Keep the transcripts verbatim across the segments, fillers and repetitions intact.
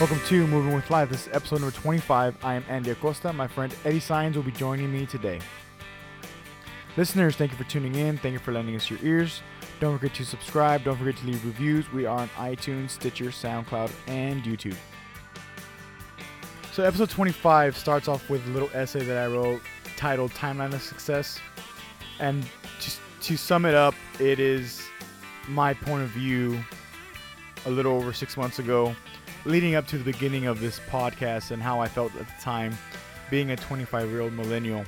Welcome to Moving With Life. This is episode number twenty-five. I am Andy Acosta. My friend Eddie Saenz will be joining me today. Listeners, thank you for tuning in. Thank you for lending us your ears. Don't forget to subscribe. Don't forget to leave reviews. We are on iTunes, Stitcher, SoundCloud, and YouTube. So episode twenty-five starts off with a little essay that I wrote titled Timeline of Success. And just to sum it up, it is my point of view a little over six months ago, leading up to the beginning of this podcast and how I felt at the time, being a twenty-five-year-old millennial.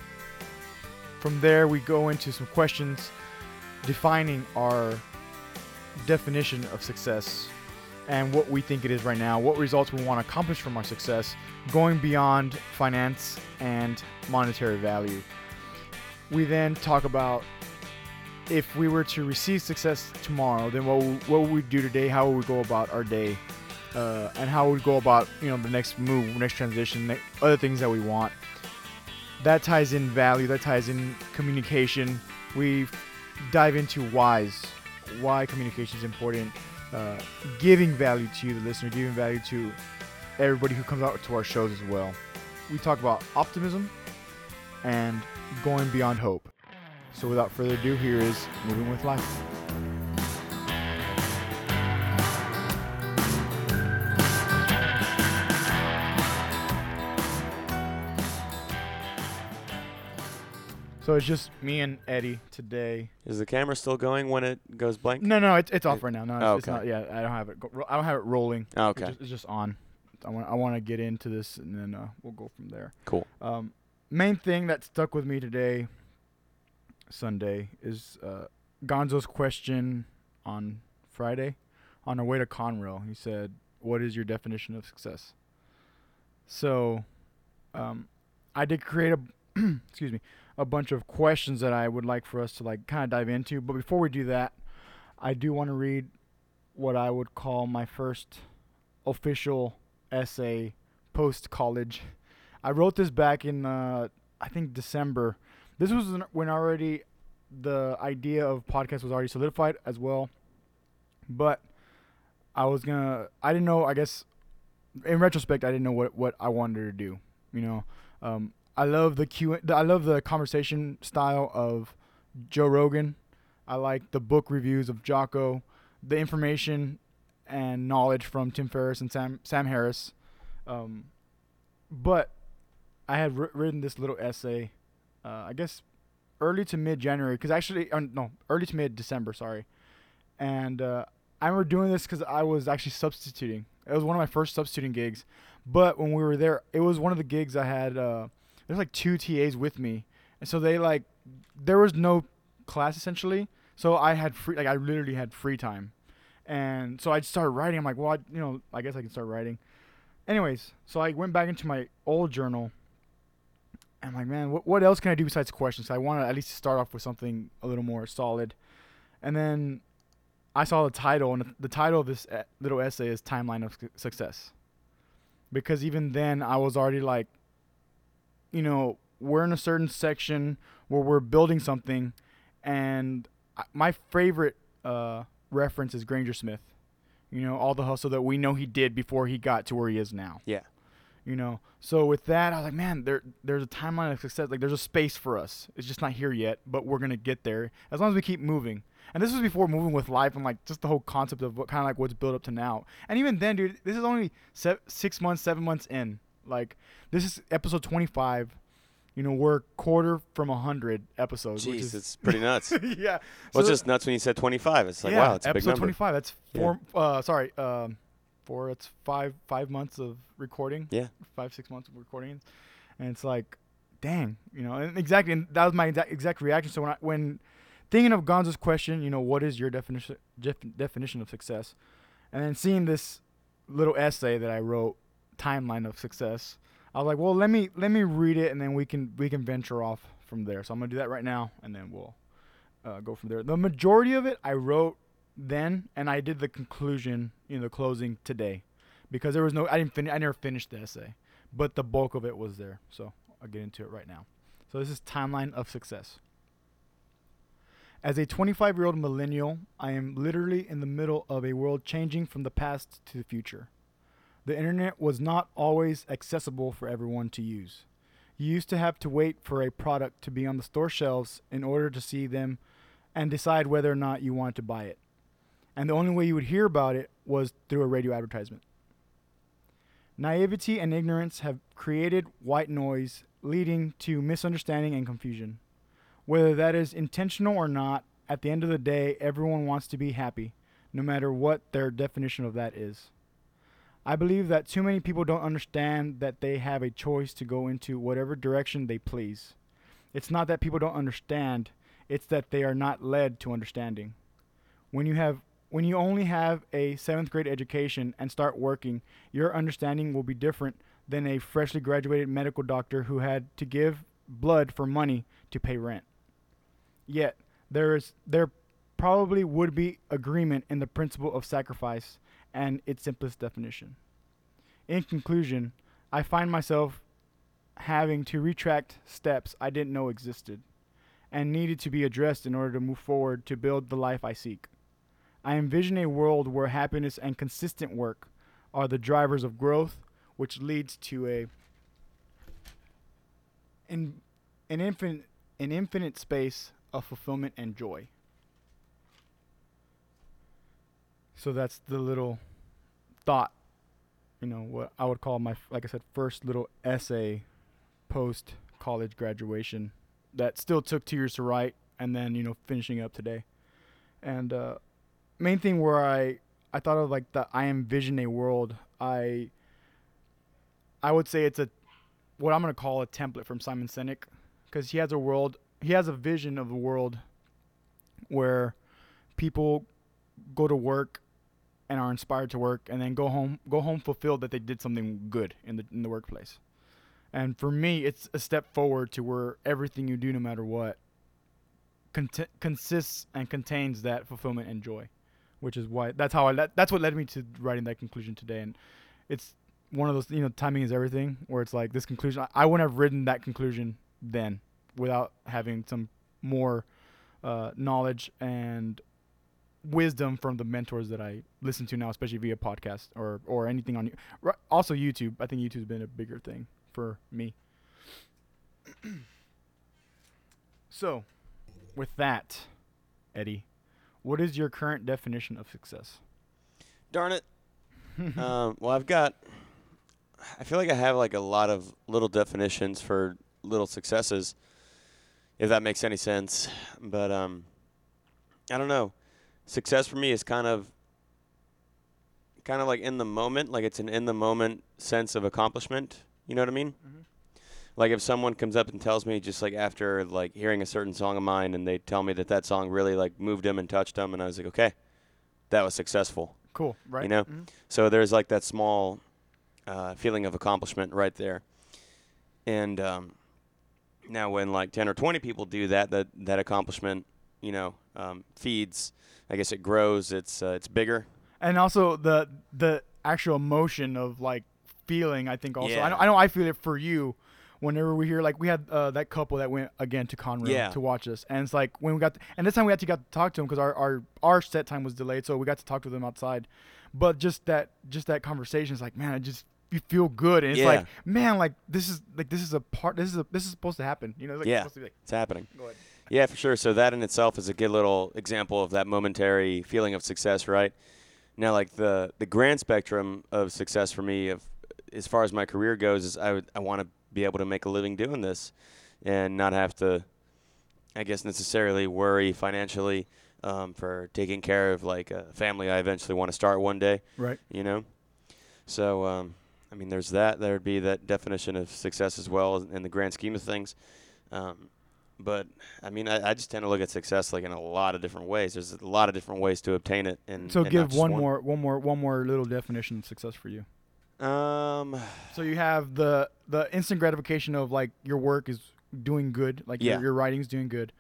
From there, we go into some questions defining our definition of success and what we think it is right now, what results we want to accomplish from our success, going beyond finance and monetary value. We then talk about if we were to receive success tomorrow, then what what would we do today, how would we go about our day, Uh, and how we go about, you know, the next move, next transition, next, other things that we want. That ties in value. That ties in communication. We dive into whys, why communication is important, uh, giving value to you, the listener, giving value to everybody who comes out to our shows as well. We talk about optimism and going beyond hope. So without further ado, here is Moving With Life. So it's just me and Eddie today. Is the camera still going when it goes blank? No, no, it, it's off right now. No, it's, oh, okay. It's not. Yeah, I don't have it. Go, I don't have it rolling. Oh, okay, it's just, it's just on. I want. I want to get into this, and then uh, we'll go from there. Cool. Um, main thing that stuck with me today, Sunday, is uh, Gonzo's question on Friday, on our way to Conrail. He said, "What is your definition of success?" So, um, I did create a. excuse me. a bunch of questions that I would like for us to like kind of dive into. But before we do that, I do want to read what I would call my first official essay post-college. I wrote this back in, uh, I think, December. This was when already the idea of podcast was already solidified as well. But I was going to, I didn't know, I guess, in retrospect, I didn't know what, what I wanted to do, you know. Um, I love the Q. I love the conversation style of Joe Rogan. I like the book reviews of Jocko, the information and knowledge from Tim Ferriss and Sam Sam Harris. Um, but I had r- written this little essay, uh, I guess, early to mid January, because actually, uh, no, early to mid December. Sorry, and uh, I remember doing this because I was actually substituting. It was one of my first substituting gigs. But when we were there, it was one of the gigs I had. Uh, There's like two T As with me, and so they like there was no class essentially. So I had free, like I literally had free time, and so I started writing. I'm like, well, I, you know, I guess I can start writing. Anyways, so I went back into my old journal. I'm like, man, what what else can I do besides questions? So I want to at least start off with something a little more solid, and then I saw the title, and the title of this little essay is "Timeline of Success," because even then I was already like. You know, we're in a certain section where we're building something, and my favorite uh, reference is Granger Smith. You know, all the hustle that we know he did before he got to where he is now. Yeah. You know, so with that, I was like, man, there, there's a timeline of success. Like, there's a space for us. It's just not here yet, but we're gonna get there as long as we keep moving. And this was before Moving With Life and like just the whole concept of what kind of like what's built up to now. And even then, dude, this is only se- six months, seven months in. Like, this is episode twenty-five. You know, we're a quarter from one hundred episodes. Jeez, which is it's pretty nuts. Yeah. Well, so it's just nuts when you said twenty-five. It's like, yeah, wow, it's a big number. Episode twenty-five, that's four, yeah. uh, sorry, um, four, it's five five months of recording. Yeah. Five, six months of recording. And it's like, dang, you know, and exactly, and that was my exact, exact reaction. So when I, when thinking of Gonzo's question, you know, what is your definition def, definition of success? And then seeing this little essay that I wrote, Timeline of Success, I was like, well, let me let me read it, and then we can we can venture off from there. So I'm gonna do that right now, and then we'll uh, go from there. The majority of it I wrote then, and I did the conclusion, you know, the closing today, because there was no I didn't finish I never finished the essay, but the bulk of it was there. So I'll get into it right now. So this is Timeline of Success. As a twenty-five-year-old millennial, I am literally in the middle of a world changing from the past to the future. The internet was not always accessible for everyone to use. You used to have to wait for a product to be on the store shelves in order to see them and decide whether or not you wanted to buy it. And the only way you would hear about it was through a radio advertisement. Naivety and ignorance have created white noise, leading to misunderstanding and confusion. Whether that is intentional or not, at the end of the day, everyone wants to be happy, no matter what their definition of that is. I believe that too many people don't understand that they have a choice to go into whatever direction they please. It's not that people don't understand, it's that they are not led to understanding. When you have When you only have a seventh grade education and start working, your understanding will be different than a freshly graduated medical doctor who had to give blood for money to pay rent. Yet, there is there probably would be agreement in the principle of sacrifice and its simplest definition. In conclusion, I find myself having to retract steps I didn't know existed and needed to be addressed in order to move forward to build the life I seek. I envision a world where happiness and consistent work are the drivers of growth, which leads to a in, an infinite an infinite space of fulfillment and joy. So that's the little thought, you know, what I would call my, like I said, first little essay post college graduation that still took two years to write, and then, you know, finishing up today. And uh main thing where I, I thought of like the I envision a world, I I would say it's a what I'm going to call a template from Simon Sinek, because he has a world, he has a vision of the world where people go to work and are inspired to work and then go home go home fulfilled that they did something good in the in the workplace. And for me, it's a step forward to where everything you do, no matter what, cont- consists and contains that fulfillment and joy. Which is why that's how I let, that's what led me to writing that conclusion today. And it's one of those, you know, timing is everything, where it's like this conclusion, I, I wouldn't have written that conclusion then without having some more uh, knowledge and wisdom from the mentors that I listen to now, especially via podcast or, or anything on also YouTube. I think YouTube's been a bigger thing for me. So with that, Eddie, what is your current definition of success? Darn it. um, well, I've got, I feel like I have like a lot of little definitions for little successes, if that makes any sense. But um, I don't know. Success for me is kind of, kind of like in the moment, like it's an in the moment sense of accomplishment. You know what I mean? Mm-hmm. Like if someone comes up and tells me, just like after like hearing a certain song of mine, and they tell me that that song really like moved them and touched them, and I was like, okay, that was successful. Cool, right? You know, mm-hmm. So there's like that small uh, feeling of accomplishment right there. And um, now when like ten or twenty people do that, that that accomplishment, you know, um, feeds. I guess it grows. It's uh, it's bigger. And also the the actual emotion of like feeling. I think also. Yeah. I know, I know. I feel it for you. Whenever we hear, like, we had uh, that couple that went again to Conroe yeah. to watch us, and it's like when we got, to, and this time we actually got to talk to them because our, our our set time was delayed, so we got to talk to them outside. But just that just that conversation is like, man, I just you feel good, and it's yeah. like, man, like this is like this is a part, this is a, this is supposed to happen, you know? Like, yeah, it's, supposed to be like, it's happening. Go ahead. Yeah, for sure. So that in itself is a good little example of that momentary feeling of success, right? Now, like the the grand spectrum of success for me, of as far as my career goes, is I would, I want to be able to make a living doing this and not have to, I guess, necessarily worry financially um, for taking care of, like, a family I eventually want to start one day. Right. You know? So, um, I mean, there's that. There would be that definition of success as well in the grand scheme of things. Um, but, I mean, I, I just tend to look at success, like, in a lot of different ways. There's a lot of different ways to obtain it. And So and give one, one more one more, one more little definition of success for you. Um. So you have the the instant gratification of like your work is doing good, like yeah. your, your writing's doing good.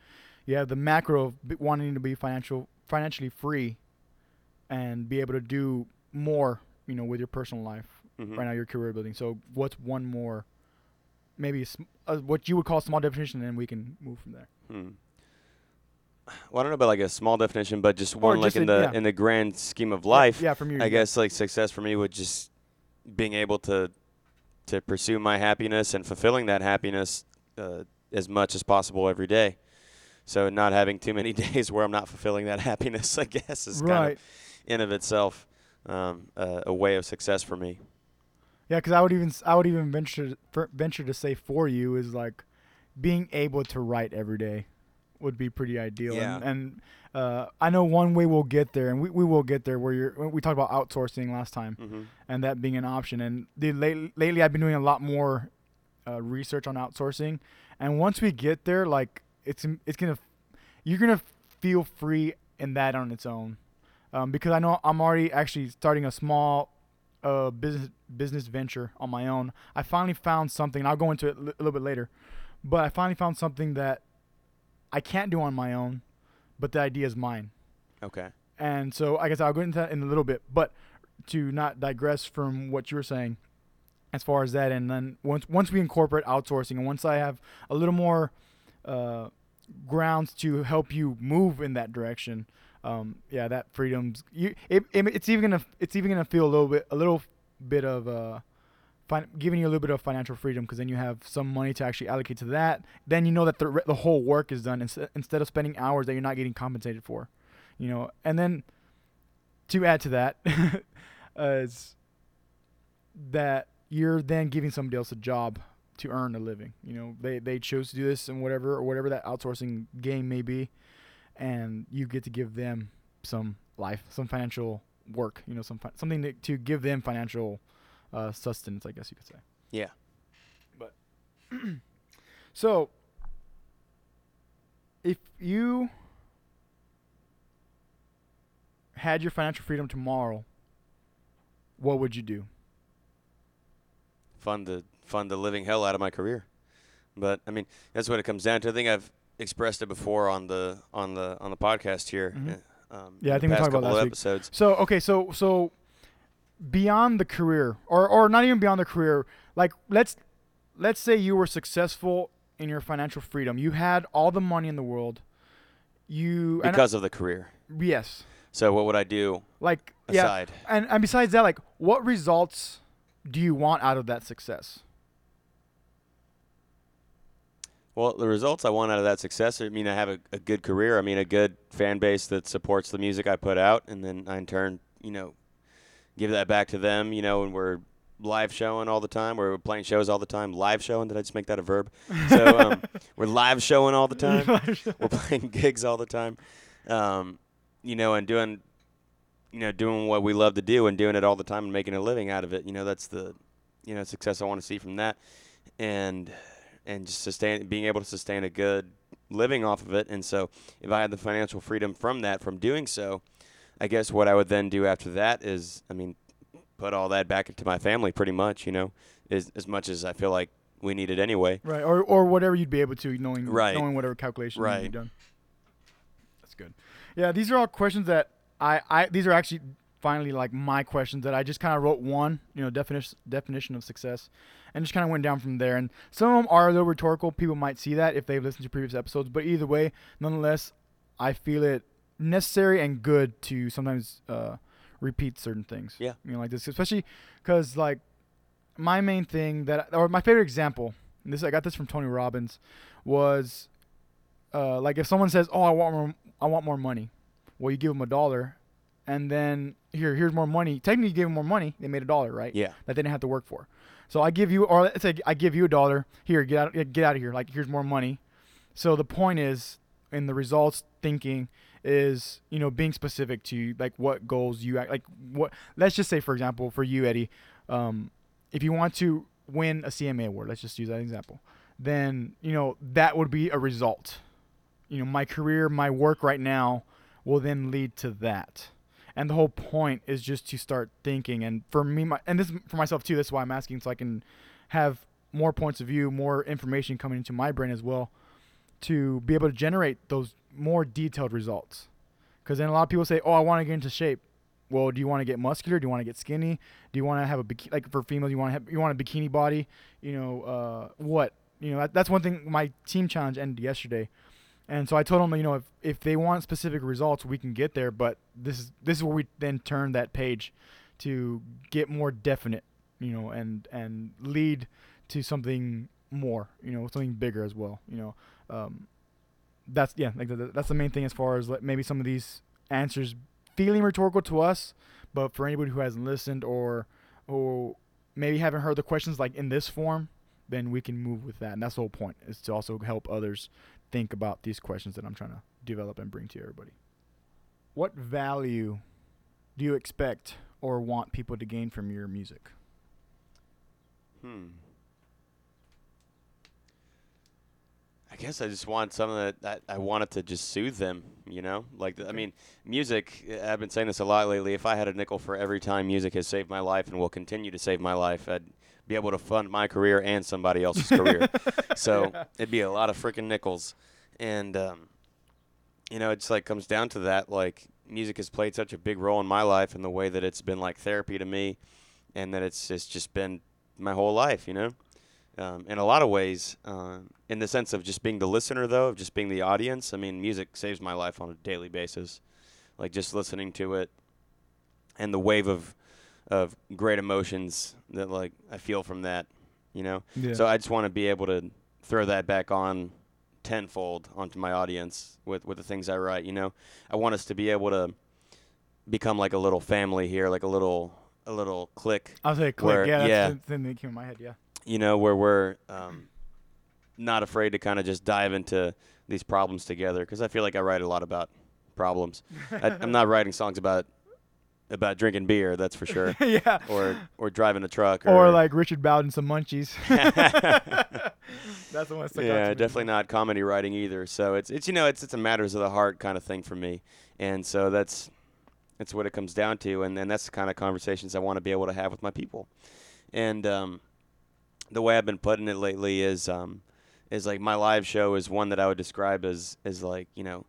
You have the macro of b- wanting to be financial financially free, and be able to do more, you know, with your personal life. Mm-hmm. Right now, your career building. So what's one more, maybe a sm- uh, what you would call small definition, and then we can move from there. Hmm. Well, I don't know about like a small definition, but just or one just like in a, the yeah. in the grand scheme of life. Yeah, yeah from your I guess like success for me would just being able to to pursue my happiness and fulfilling that happiness uh, as much as possible every day. So not having too many days where I'm not fulfilling that happiness, I guess, is right. kind of in of itself um, a, a way of success for me. Yeah, because I would even I would even venture venture to say for you is like being able to write every day would be pretty ideal. Yeah. And, and uh, I know one way we'll get there, and we, we will get there, where you're, we talked about outsourcing last time, mm-hmm. and that being an option. And the, late, lately I've been doing a lot more uh, research on outsourcing. And once we get there, like it's it's gonna you're gonna feel free in that on its own, um, because I know I'm already actually starting a small uh, business business venture on my own. I finally found something, and I'll go into it l- a little bit later, but I finally found something that I can't do on my own, but the idea is mine. Okay. And so I guess I'll go into that in a little bit, but to not digress from what you were saying as far as that. And then once once we incorporate outsourcing, and once I have a little more uh, grounds to help you move in that direction, um, yeah, that freedom's you. It, it, it's even gonna it's even gonna feel a little bit a little bit of uh, fin- giving you a little bit of financial freedom, because then you have some money to actually allocate to that. Then you know that the re- the whole work is done ins- instead of spending hours that you're not getting compensated for, you know. And then to add to that uh, is that you're then giving somebody else a job to earn a living. You know, they, they chose to do this and whatever, or whatever that outsourcing game may be. And you get to give them some life, some financial work, you know, some, something to, to give them financial uh, sustenance, I guess you could say. Yeah. But so if you had your financial freedom tomorrow, what would you do? Fund the fund the living hell out of my career, but I mean that's what it comes down to. I think I've expressed it before on the on the on the podcast here. Mm-hmm. Um, yeah, I think we talked about last episodes. Week. So okay, so so beyond the career, or or not even beyond the career. Like let's let's say you were successful in your financial freedom. You had all the money in the world. You because I, of the career. Yes. So what would I do? Like aside, yeah, and and besides that, like what results do you want out of that success? Well, the results I want out of that success, I mean, I have a, a good career. I mean, a good fan base that supports the music I put out, and then I in turn, you know, give that back to them, you know, and we're live showing all the time. We're playing shows all the time. Live showing? Did I just make that a verb? So um, we're live showing all the time. We're playing gigs all the time, um, you know, and doing – you know, doing what we love to do and doing it all the time and making a living out of it. You know, that's the, you know, success I want to see from that, and and just sustain being able to sustain a good living off of it. And so, if I had the financial freedom from that, from doing so, I guess what I would then do after that is, I mean, put all that back into my family, pretty much. You know, as as much as I feel like we need it anyway. Right, or or whatever you'd be able to, knowing right. knowing whatever calculation right. you've done. That's good. Yeah, these are all questions that. I, I these are actually finally like my questions that I just kind of wrote one, you know, definition definition of success, and just kind of went down from there. And some of them are a little rhetorical. People might see that if they've listened to previous episodes. But either way, nonetheless, I feel it necessary and good to sometimes uh, repeat certain things. Yeah. You know, like this, especially because like my main thing that or my favorite example, and this I got this from Tony Robbins, was uh, like if someone says, "Oh, I want more, I want more money." Well, you give them a dollar, and then here, here's more money. Technically, you gave them more money. They made a dollar, right? Yeah. That they didn't have to work for. So I give you, or let's say I give you a dollar. Here, get out, get out of here. Like, here's more money. So the point is, in the results thinking, is you know being specific to like what goals you like. What let's just say, for example, for you, Eddie, um, if you want to win a C M A award, let's just use that example. Then you know that would be a result. You know, my career, my work right now will then lead to that. And the whole point is just to start thinking. And for me, my, and this is for myself too, that's why I'm asking, so I can have more points of view, more information coming into my brain as well, to be able to generate those more detailed results. Because then a lot of people say, oh, I want to get into shape. Well, do you want to get muscular? Do you want to get skinny? Do you want to have a bikini? Like for females, you want to have, you want a bikini body? You know, uh, what? You know, that, that's one thing my team challenge ended yesterday. And so I told them, you know, if, if they want specific results, we can get there. But this is this is where we then turn that page to get more definite. you know, and and lead to something more, you know, something bigger as well, you know. Um, that's yeah, like the, that's the main thing as far as like maybe some of these answers feeling rhetorical to us, but for anybody who hasn't listened or or maybe haven't heard the questions like in this form, then we can move with that. And that's the whole point, is to also help others think about these questions that I'm trying to develop and bring to everybody. What value do you expect or want people to gain from your music? Hmm. I guess I just want something that, that I want it to just soothe them, you know? Like, I mean, music, I've been saying this a lot lately. If I had a nickel for every time music has saved my life and will continue to save my life, I'd be able to fund my career and somebody else's career. So yeah. It'd be a lot of freaking nickels. And, um, you know, it just, like, comes down to that. Like, music has played such a big role in my life in the way that it's been, like, therapy to me, and that it's, it's just been my whole life, you know? Um, in a lot of ways, uh, in the sense of just being the listener, though, of just being the audience. I mean, music saves my life on a daily basis. Like, just listening to it and the wave of of great emotions that, like, I feel from that, you know? Yeah. So I just want to be able to throw that back on tenfold onto my audience with, with the things I write, you know? I want us to be able to become, like, a little family here, like a little a little clique. I'll say clique, where, yeah. That's yeah. the thing that came in my head, yeah. You know, where we're um, not afraid to kind of just dive into these problems together, because I feel like I write a lot about problems. I, I'm not writing songs about about drinking beer, that's for sure. Yeah. Or or driving a truck. Or, or like Richard Bowden, some munchies. That's the one. That yeah, definitely not comedy writing either. So it's it's you know it's it's a matters of the heart kind of thing for me, and so that's that's what it comes down to, and and that's the kind of conversations I want to be able to have with my people, and. Um, The way I've been putting it lately is, um, is like my live show is one that I would describe as, as like, you know,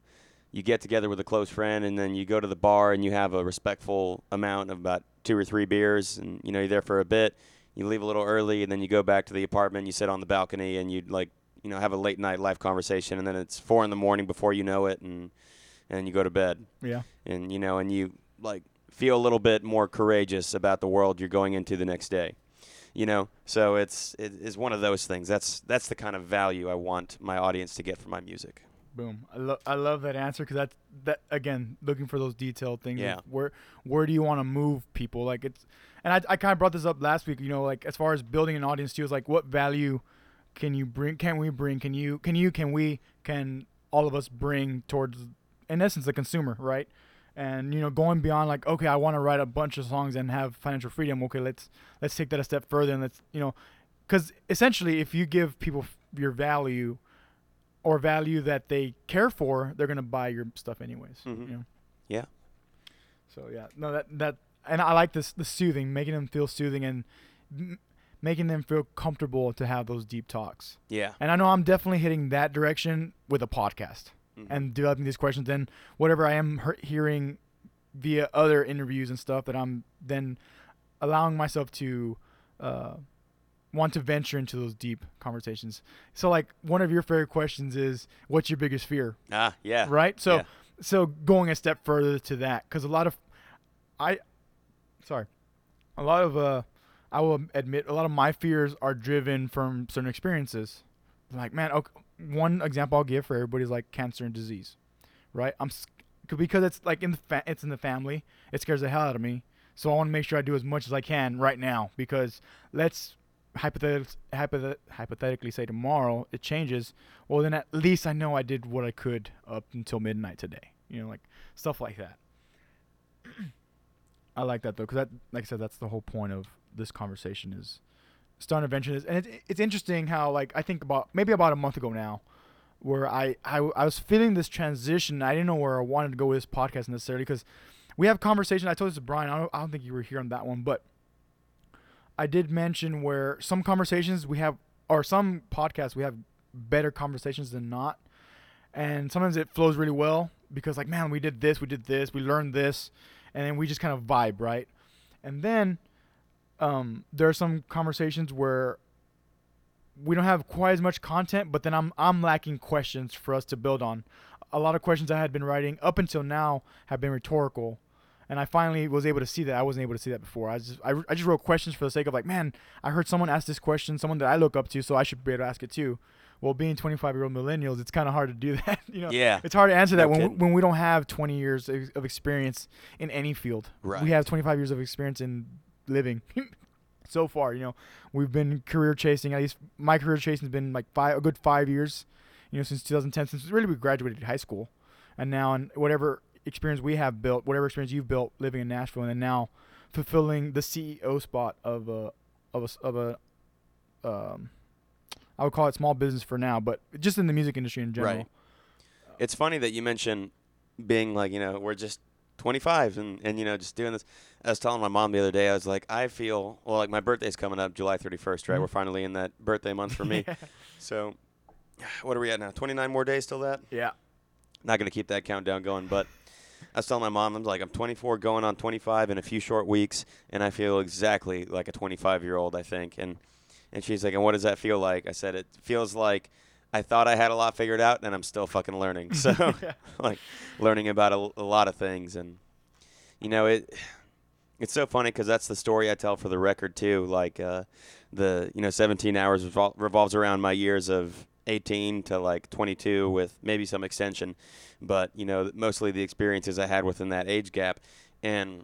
you get together with a close friend and then you go to the bar and you have a respectful amount of about two or three beers and, you know, you're there for a bit, you leave a little early and then you go back to the apartment, you sit on the balcony and you like, you know, have a late night live conversation and then it's four in the morning before you know it and, and you go to bed. Yeah. And, you know, and you like feel a little bit more courageous about the world you're going into the next day. You know, so it's it is one of those things. That's that's the kind of value I want my audience to get from my music. Boom! I love I love that answer, because that's that again looking for those detailed things. Yeah. Like where where do you want to move people? Like it's, and I I kind of brought this up last week. You know, like as far as building an audience too, is like what value can you bring? Can we bring? Can you? Can you? Can we? Can all of us bring towards, in essence, the consumer, right? And, you know, going beyond like, okay, I want to write a bunch of songs and have financial freedom. Okay, let's let's take that a step further and let's, you know, because essentially if you give people f- your value or value that they care for, they're going to buy your stuff anyways. Mm-hmm. You know? Yeah. So, yeah. No, that, that and I like this, the soothing, making them feel soothing and m- making them feel comfortable to have those deep talks. Yeah. And I know I'm definitely hitting that direction with a podcast. Mm-hmm. And developing these questions, then whatever I am he- hearing via other interviews and stuff, that I'm then allowing myself to uh, want to venture into those deep conversations. So, like one of your favorite questions is, "What's your biggest fear?" Ah, yeah, right. So, yeah. so going a step further to that, because a lot of, I, sorry, a lot of uh, I will admit, a lot of my fears are driven from certain experiences. Like, man, okay. One example I'll give for everybody is like cancer and disease, right? I'm because it's like in the fa- it's in the family. It scares the hell out of me. So I want to make sure I do as much as I can right now, because let's hypothet- hypothet- hypothetically say tomorrow it changes. Well, then at least I know I did what I could up until midnight today. You know, like stuff like that. I like that though, because that, like I said, that's the whole point of this conversation is. Starting to venture this, and it's, it's interesting how like I think about maybe about a month ago now, where I, I, I was feeling this transition. I didn't know where I wanted to go with this podcast necessarily, because we have conversation. I told this to Brian. I don't, I don't think you were here on that one, but I did mention where some conversations we have, or some podcasts we have better conversations than not, and sometimes it flows really well because like man we did this, we did this, we learned this, and then we just kind of vibe right, and then. Um, there are some conversations where we don't have quite as much content, but then I'm I'm lacking questions for us to build on. A lot of questions I had been writing up until now have been rhetorical, And I finally was able to see that. I wasn't able to see that before. I just I, I just wrote questions for the sake of like, man, I heard someone ask this question, someone that I look up to, so I should be able to ask it too. Well, being twenty-five-year-old millennials, it's kind of hard to do that. You know, yeah. It's hard to answer that no when we, when we don't have twenty years of experience in any field. Right. We have twenty-five years of experience in living. So far, you know, we've been career chasing. At least my career chasing has been like five, a good five years, you know, since two thousand ten, since really we graduated high school. And now, and whatever experience we have built, whatever experience you've built living in Nashville, and then now fulfilling the C E O spot of a of a of a um, I would call it small business for now, but just in the music industry in general. Right. It's funny that you mention being like, you know, we're just twenty-five and, and, you know, just doing this. I was telling my mom the other day, I was like, I feel, well, like my birthday's coming up July thirty-first, right? Mm-hmm. We're finally in that birthday month for me. Yeah. So what are we at now? twenty-nine more days till that? Yeah. Not going to keep that countdown going, but I was telling my mom, I'm like, I'm twenty-four going on twenty-five in a few short weeks, and I feel exactly like a twenty-five-year-old, I think. And and she's like, and what does that feel like? I said, it feels like I thought I had a lot figured out, and I'm still fucking learning. So, yeah. Like, learning about a, a lot of things. And, you know, it it's so funny because that's the story I tell for the record, too. Like, uh, the, you know, seventeen hours revol- revolves around my years of eighteen to like twenty-two with maybe some extension, but you know, mostly the experiences I had within that age gap. And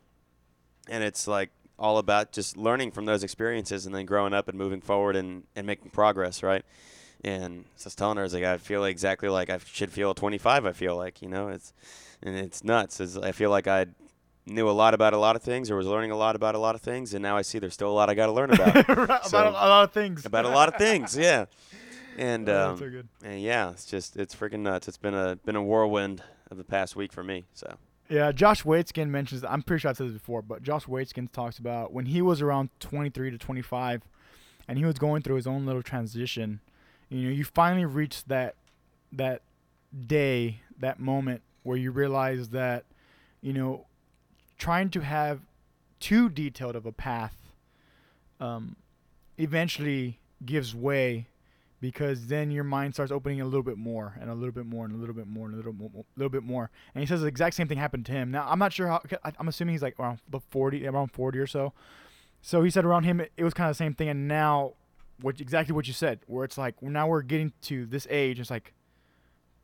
and it's like all about just learning from those experiences and then growing up and moving forward and, and making progress, right? And so I was telling her, I was like, I feel exactly like I should feel at twenty-five, I feel like, you know, it's and it's nuts. It's, I feel like I knew a lot about a lot of things or was learning a lot about a lot of things, and now I see there's still a lot I got to learn about. about so, a lot of things. About a lot of things, yeah. And, um, oh, so good. And yeah, it's just, it's freaking nuts. It's been a been a whirlwind of the past week for me. So yeah, Josh Waitzkin mentions, I'm pretty sure I said this before, but Josh Waitzkin talks about when he was around twenty-three to twenty-five and he was going through his own little transition, you know, you finally reach that, that day, that moment where you realize that, you know, trying to have too detailed of a path um, eventually gives way. Because then your mind starts opening a little bit more and a little bit more and a little bit more and a little, mo- little bit more. And he says the exact same thing happened to him. Now, I'm not sure how – I'm assuming he's like around forty, around forty or so. So he said around him it was kind of the same thing. And now what exactly what you said where it's like now we're getting to this age. It's like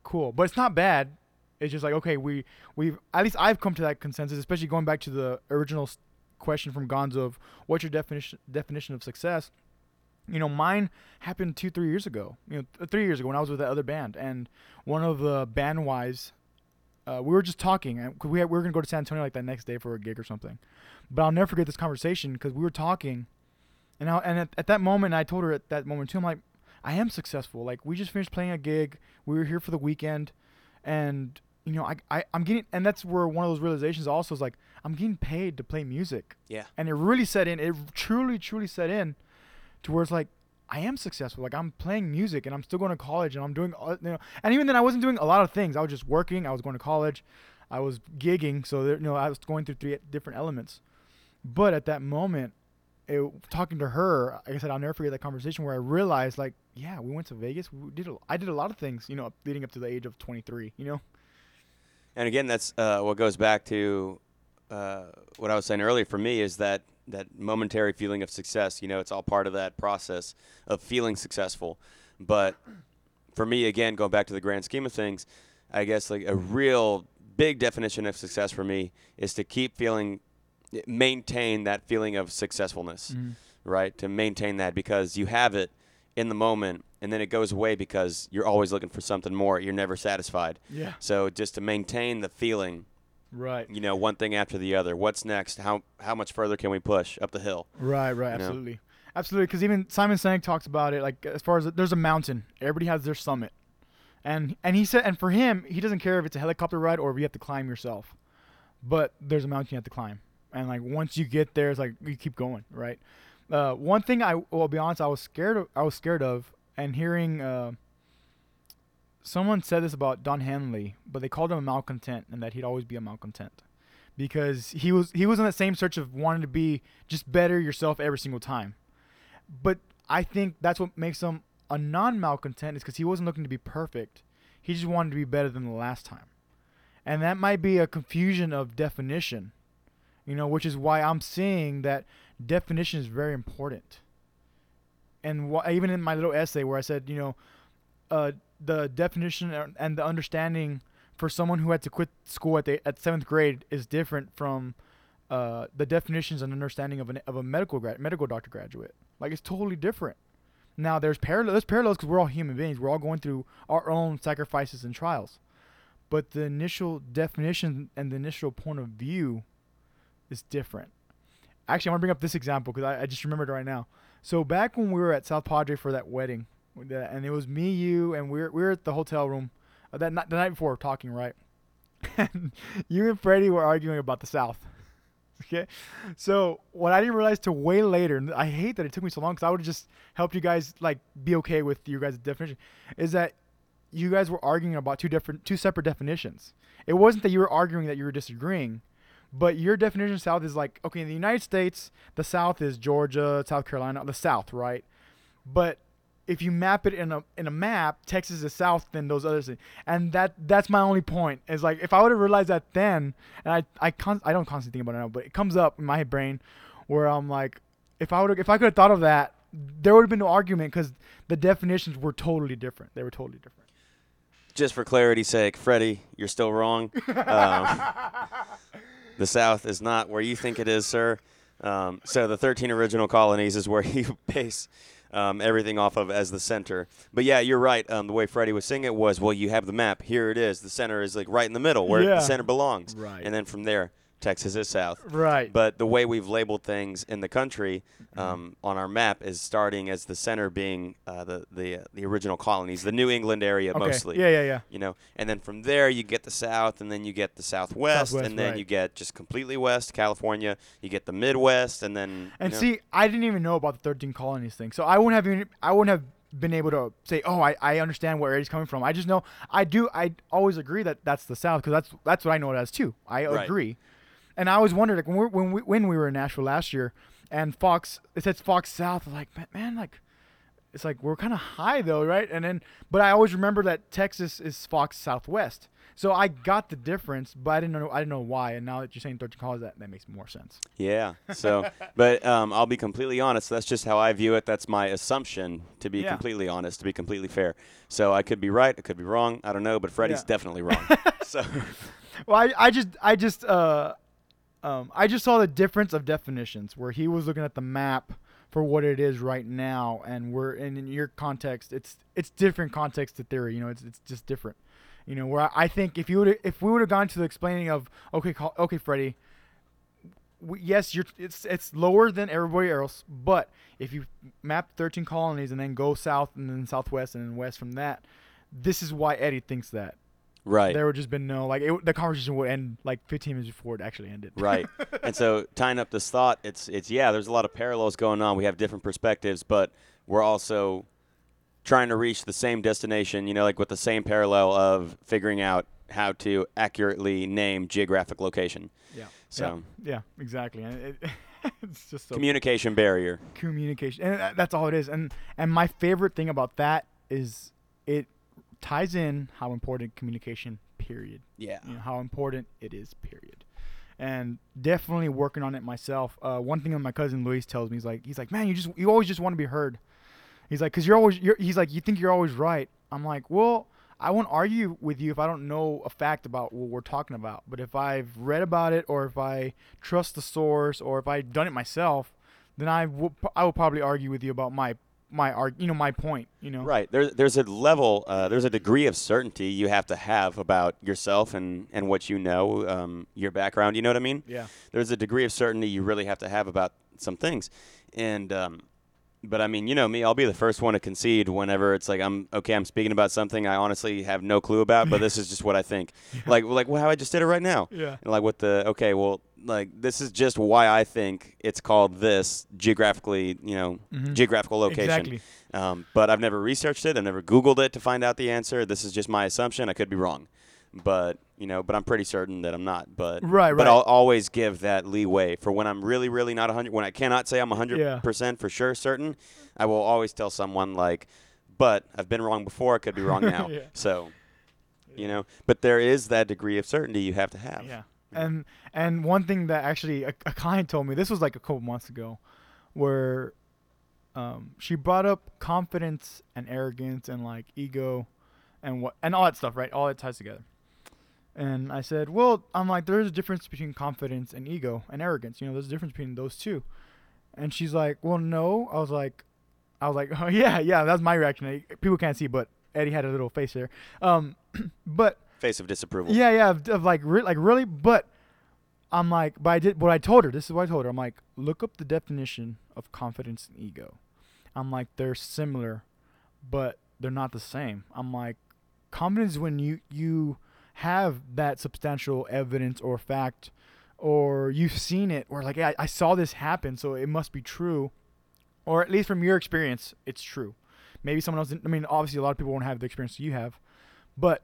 cool. But it's not bad. It's just like, okay, we, we've – at least I've come to that consensus, especially going back to the original question from Gonzo of what's your definition definition of success. You know, mine happened two, three years ago. You know, three years ago when I was with that other band, and one of the band wise, uh, we were just talking, and we had, we were gonna go to San Antonio like that next day for a gig or something. But I'll never forget this conversation because we were talking, and I, and at, at that moment, I told her at that moment too, I'm like, I am successful. Like we just finished playing a gig, we were here for the weekend, and you know, I, I I'm getting, and that's where one of those realizations also is like, I'm getting paid to play music. Yeah. And it really set in. It truly, truly set in. To where it's like, I am successful. Like I'm playing music, and I'm still going to college, and I'm doing, you know. And even then, I wasn't doing a lot of things. I was just working. I was going to college. I was gigging. So there, you know, I was going through three different elements. But at that moment, it, talking to her, like I said, I'll never forget that conversation where I realized, like, yeah, we went to Vegas. We did. A, I did a lot of things, you know, leading up to the age of twenty-three. You know. And again, that's uh, what goes back to uh, what I was saying earlier. For me, is that. that momentary feeling of success, you know, it's all part of that process of feeling successful. But for me, again, going back to the grand scheme of things, I guess like a real big definition of success for me is to keep feeling, maintain that feeling of successfulness, mm-hmm. right? To maintain that because you have it in the moment and then it goes away because you're always looking for something more. You're never satisfied. Yeah. So just to maintain the feeling. Right. You know, one thing after the other. What's next? How how much further can we push up the hill? Right, right. Absolutely. You know? Absolutely. Because even Simon Sinek talks about it, like as far as there's a mountain. Everybody has their summit. And and he said, and for him, he doesn't care if it's a helicopter ride or if you have to climb yourself. But there's a mountain you have to climb. And like once you get there, it's like you keep going, right? Uh, one thing I, well, I'll be honest, I was scared of, I was scared of and hearing uh, someone said this about Don Henley, but they called him a malcontent and that he'd always be a malcontent because he was he was in that same search of wanting to be just better yourself every single time. But I think that's what makes him a non-malcontent is because he wasn't looking to be perfect. He just wanted to be better than the last time. And that might be a confusion of definition you know, which is why I'm seeing that definition is very important. And wh- even in my little essay where I said, you know, uh, the definition and the understanding for someone who had to quit school at the at seventh grade is different from uh, the definitions and understanding of an of a medical grad medical doctor graduate. Like, it's totally different. Now there's parallel there's parallels because we're all human beings. We're all going through our own sacrifices and trials. But the initial definition and the initial point of view is different. Actually, I want to bring up this example because I, I just remembered right now. So back when we were at South Padre for that wedding, and it was me, you, and we were, we were at the hotel room uh, that night, the night before talking, right? And you and Freddie were arguing about the South. Okay? So what I didn't realize till way later, and I hate that it took me so long because I would have just helped you guys like be okay with your guys' definition, is that you guys were arguing about two different, two separate definitions. It wasn't that you were arguing that you were disagreeing. But your definition of South is like, okay, in the United States, the South is Georgia, South Carolina, the South, right? But if you map it in a in a map, Texas is South than those other things. And that that's my only point. Is like, if I would have realized that then, and I I, con- I don't constantly think about it now, but it comes up in my brain where I'm like, if I would if I could have thought of that, there would have been no argument because the definitions were totally different. They were totally different. Just for clarity's sake, Freddie, you're still wrong. Um, The South is not where you think it is, sir. Um, so the thirteen original colonies is where you base um, everything off of as the center. But, yeah, you're right. Um, the way Freddie was saying it was, well, you have the map. Here it is. The center is, like, right in the middle where yeah. the center belongs. Right. And then from there, Texas is South. Right. But the way we've labeled things in the country um, on our map is starting as the center being uh, the the, uh, the original colonies, the New England area okay. mostly. Yeah, yeah, yeah. You know, and then from there you get the South, and then you get the Southwest, Southwest and then right. you get just completely West California. You get the Midwest, and then. And you know. See, I didn't even know about the thirteen colonies thing, so I wouldn't have even, I wouldn't have been able to say, oh, I, I understand where Eddie's coming from. I just know I do. I always agree that that's the South because that's that's what I know it as too. I right. agree. And I always wondered, like, when, we're, when we when we were in Nashville last year, and Fox, it says Fox South, like, man, like, it's like we're kind of high though, right? And then, but I always remember that Texas is Fox Southwest, so I got the difference, but I didn't know I didn't know why. And now that you're saying thirteen colonies, that that makes more sense. Yeah. So, but um, I'll be completely honest. That's just how I view it. That's my assumption. To be yeah. completely honest, to be completely fair. So I could be right. I could be wrong. I don't know. But Freddie's yeah. definitely wrong. So, well, I I just I just. Uh, Um, I just saw the difference of definitions where he was looking at the map for what it is right now, and we're and in your context, it's it's different context to theory. You know, it's it's just different. You know, where I, I think if you would if we would have gone to the explaining of okay, call, okay, Freddie, we, yes, you're it's it's lower than everybody else, but if you map thirteen colonies and then go south and then southwest and then west from that, this is why Eddie thinks that. Right. There would just been no, like, it, the conversation would end, like, fifteen minutes before it actually ended. Right. And so, tying up this thought, it's, it's yeah, there's a lot of parallels going on. We have different perspectives, but we're also trying to reach the same destination, you know, like, with the same parallel of figuring out how to accurately name geographic location. Yeah. So. Yeah, yeah exactly. And it, it's just so communication cool. barrier. Communication. And that's all it is. And And my favorite thing about that is it ties in how important communication period yeah you know, how important it is period and definitely working on it myself. Uh one thing that my cousin Luis tells me, he's like he's like man, you just you always just want to be heard. He's like, because you're always you're, he's like you think you're always right. I'm like, well, I won't argue with you if I don't know a fact about what we're talking about, but if I've read about it or if I trust the source or if I've done it myself, then I will I will probably argue with you about my my arg- you know my point you know right there there's a level uh, there's a degree of certainty you have to have about yourself and and what you know, um, your background, you know what I mean? Yeah, there's a degree of certainty you really have to have about some things. And um, but I mean, you know me, I'll be the first one to concede whenever it's like I'm okay I'm speaking about something I honestly have no clue about, but this is just what I think. Yeah. like like well, how I just did it right now. Yeah. And like with the okay well like this is just why I think it's called this geographically, you know, mm-hmm. geographical location. Exactly. Um, but I've never researched it. I've never Googled it to find out the answer. This is just my assumption. I could be wrong, but you know, but I'm pretty certain that I'm not. But right, right. But I'll always give that leeway for when I'm really, really not one hundred. When I cannot say I'm one hundred yeah. percent for sure certain, I will always tell someone like, "But I've been wrong before. I could be wrong now." Yeah. So, you know, but there is that degree of certainty you have to have. Yeah. And and one thing that actually a, a client told me, this was like a couple months ago, where um, she brought up confidence and arrogance and like ego and what and all that stuff, right? All that ties together. And I said, well, I'm like, there's a difference between confidence and ego and arrogance. You know, there's a difference between those two. And she's like, well, no. I was like, I was like, oh yeah, yeah. That's my reaction. People can't see, but Eddie had a little face there. Um, but. Face of disapproval. Yeah, yeah, of, of like, re- like really, but I'm like, but I did what I told her. This is what I told her. I'm like, look up the definition of confidence and ego. I'm like, they're similar, but they're not the same. I'm like, confidence is when you you have that substantial evidence or fact, or you've seen it, or like, yeah, I saw this happen, so it must be true, or at least from your experience, it's true. Maybe someone else. I mean, obviously, a lot of people won't have the experience you have, but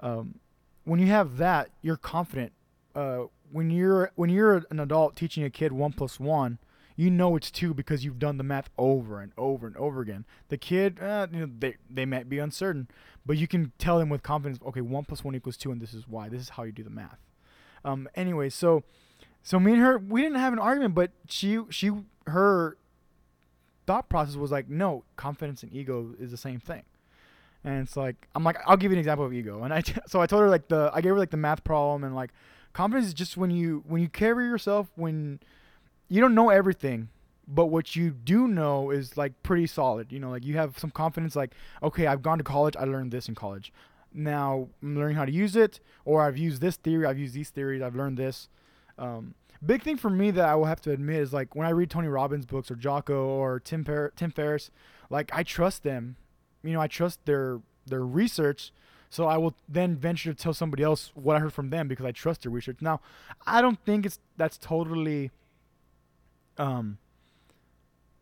Um, when you have that, you're confident. Uh, when you're when you're an adult teaching a kid one plus one, you know it's two because you've done the math over and over and over again. The kid, uh, you know, they they might be uncertain, but you can tell them with confidence, okay, one plus one equals two, and this is why. This is how you do the math. Um, anyway, so so me and her, we didn't have an argument, but she she her thought process was like, no, confidence and ego is the same thing. And it's like, I'm like, I'll give you an example of ego. And I, t- so I told her like the, I gave her like the math problem, and like confidence is just when you, when you carry yourself, when you don't know everything, but what you do know is like pretty solid. You know, like you have some confidence, like, okay, I've gone to college. I learned this in college. Now I'm learning how to use it, or I've used this theory. I've used these theories. I've learned this. Um, big thing for me that I will have to admit is like when I read Tony Robbins books or Jocko or Tim Fer- Tim Ferriss, like I trust them. You know, I trust their their research, so I will then venture to tell somebody else what I heard from them because I trust their research. Now, I don't think it's that's totally, um,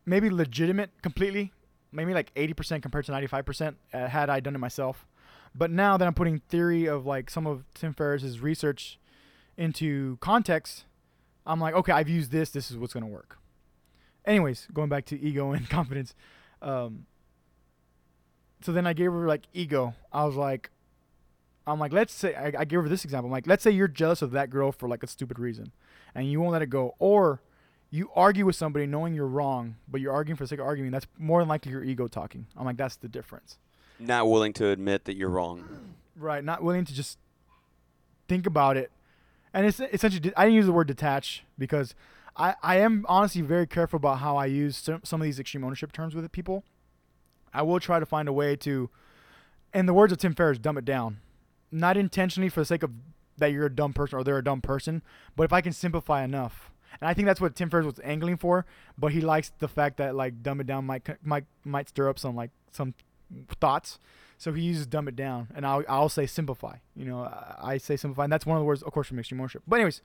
maybe legitimate completely, maybe like eighty percent compared to ninety-five percent uh, had I done it myself. But now that I'm putting theory of like some of Tim Ferriss's research into context, I'm like, okay, I've used this. This is what's gonna work. Anyways, going back to ego and confidence, um. So then I gave her like ego. I was like, I'm like, let's say I, I gave her this example. I'm like, let's say you're jealous of that girl for like a stupid reason and you won't let it go. Or you argue with somebody knowing you're wrong, but you're arguing for the sake of arguing. That's more than likely your ego talking. I'm like, that's the difference. Not willing to admit that you're wrong. Right. Not willing to just think about it. And it's essentially, I didn't use the word detach because I, I am honestly very careful about how I use some of these extreme ownership terms with people. I will try to find a way to, in the words of Tim Ferriss, dumb it down. Not intentionally for the sake of that you're a dumb person or they're a dumb person, but if I can simplify enough. And I think that's what Tim Ferriss was angling for, but he likes the fact that like dumb it down might might, might stir up some like some thoughts. So he uses dumb it down, and I'll, I'll say simplify. You know, I, I say simplify, and that's one of the words, of course, from extreme ownership. But anyways,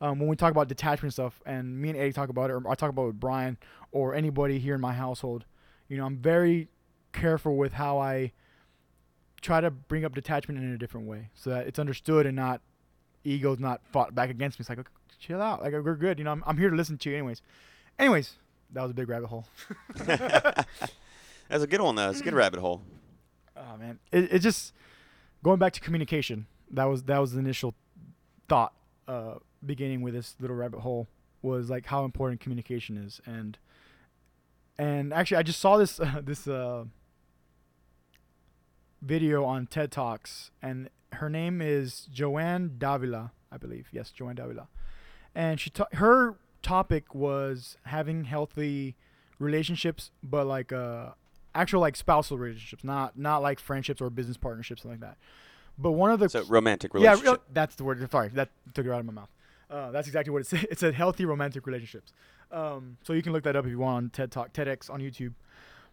um, when we talk about detachment stuff, and me and Eddie talk about it, or I talk about it with Brian or anybody here in my household, you know, I'm very careful with how I try to bring up detachment in a different way so that it's understood and not ego's not fought back against me. It's like, okay, chill out, like we're good, you know, I'm, I'm here to listen to you anyways. Anyways, that was a big rabbit hole. That's a good one though. It's a good rabbit hole. Oh man, it, it just going back to communication, that was that was the initial thought uh beginning with this little rabbit hole was like how important communication is. And and actually I just saw this uh, this uh video on TED Talks, and her name is Joanne Davila, I believe. Yes, Joanne Davila. And she ta- her topic was having healthy relationships, but like uh, actual like spousal relationships, not not like friendships or business partnerships, something like that. But one of the so romantic relationship. Yeah, re- that's the word. Sorry, that took it out of my mouth. Uh, that's exactly what it said. It said healthy romantic relationships. Um, so you can look that up if you want on TED Talk, TEDx on YouTube.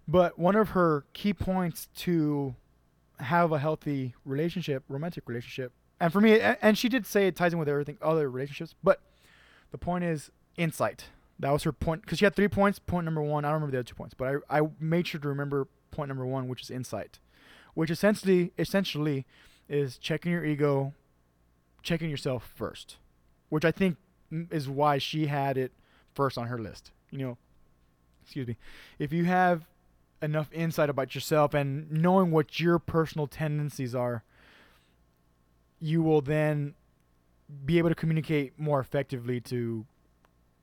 But one of her key points to have a healthy relationship, romantic relationship. And for me, and she did say it ties in with everything, other relationships, but the point is insight. That was her point. Cause she had three points. Point number one, I don't remember the other two points, but I, I made sure to remember point number one, which is insight, which essentially, essentially is checking your ego, checking yourself first, which I think is why she had it first on her list. You know, excuse me. If you have enough insight about yourself and knowing what your personal tendencies are, you will then be able to communicate more effectively to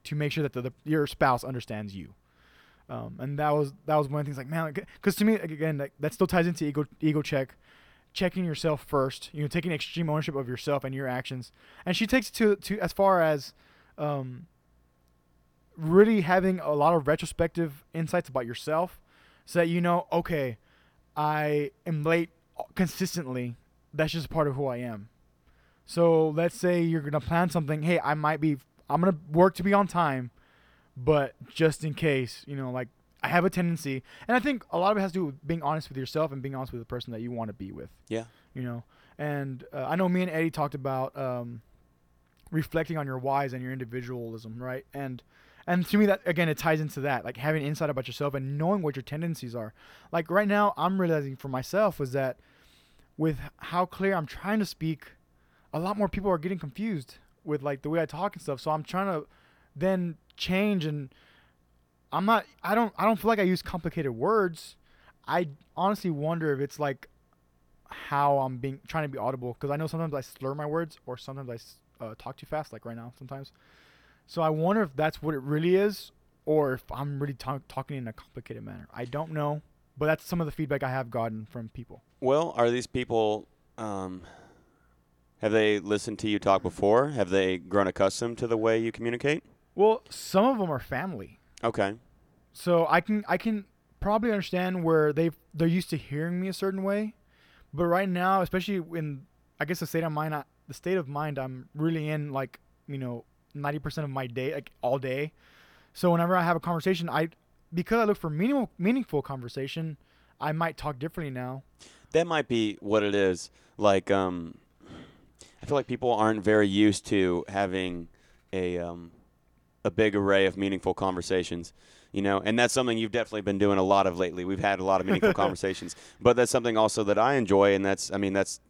to make sure that the, the, your spouse understands you. Um, and that was that was one of the things, like, man, because to me, again, like, that still ties into ego ego check, checking yourself first, you know, taking extreme ownership of yourself and your actions. And she takes it to, to as far as um, really having a lot of retrospective insights about yourself so that you know, okay, I am late consistently. That's just part of who I am. So let's say you're going to plan something. Hey, I might be, I'm going to work to be on time, but just in case, you know, like, I have a tendency. And I think a lot of it has to do with being honest with yourself and being honest with the person that you want to be with. Yeah. You know, and uh, I know me and Eddie talked about um, reflecting on your whys and your individualism, right? And and to me, that, again, it ties into that, like having insight about yourself and knowing what your tendencies are. Like right now, I'm realizing for myself was that with how clear I'm trying to speak, a lot more people are getting confused with, like, the way I talk and stuff. So I'm trying to then change, and I'm not, I don't, I don't feel like I use complicated words. I honestly wonder if it's like how I'm being, trying to be audible. Cause I know sometimes I slur my words, or sometimes I uh, talk too fast, like right now sometimes. So I wonder if that's what it really is, or if I'm really ta- talking in a complicated manner. I don't know, but that's some of the feedback I have gotten from people. Well, are these people, um, have they listened to you talk before? Have they grown accustomed to the way you communicate? Well, some of them are family. Okay. So I can I can probably understand where they they're used to hearing me a certain way, but right now, especially in I guess the state of mind I, the state of mind I'm really in, like, you know, ninety percent of my day, like all day. So whenever I have a conversation, I because I look for meaningful meaningful conversation, I might talk differently now. That might be what it is. Like um I feel like people aren't very used to having a um, a big array of meaningful conversations, you know, and that's something you've definitely been doing a lot of lately. We've had a lot of meaningful conversations, but that's something also that I enjoy, and that's, I mean, that's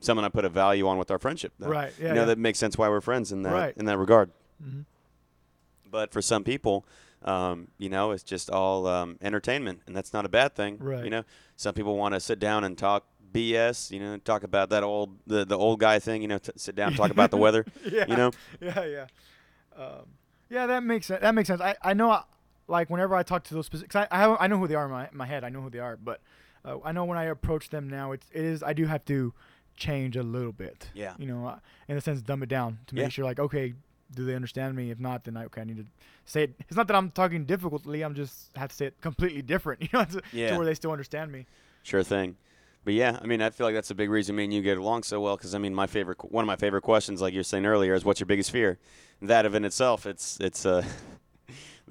something I put a value on with our friendship. That, right. Yeah, you know, yeah. That makes sense why we're friends in that right. in that regard. Mm-hmm. But for some people, um, you know, it's just all um, entertainment, and that's not a bad thing. Right. You know, some people want to sit down and talk B S, you know, talk about that old the, the old guy thing, you know, t- sit down, talk about the weather, yeah, you know. Yeah, yeah. Um, yeah, that makes sense. That makes sense. I, I know, I, like, whenever I talk to those specific, cause I I, have, I know who they are in my, my head. I know who they are, but uh, I know when I approach them now, it's, it is, I do have to change a little bit. Yeah. You know, in a sense, dumb it down to make yeah. sure, like, okay, do they understand me? If not, then I, okay, I need to say it. It's not that I'm talking difficultly. I'm just have to say it completely different, you know, to, yeah. to where they still understand me. Sure thing. But yeah, I mean, I feel like that's a big reason me and you get along so well. Because I mean, my favorite, one of my favorite questions, like you're saying earlier, is what's your biggest fear? That of in itself, it's it's uh,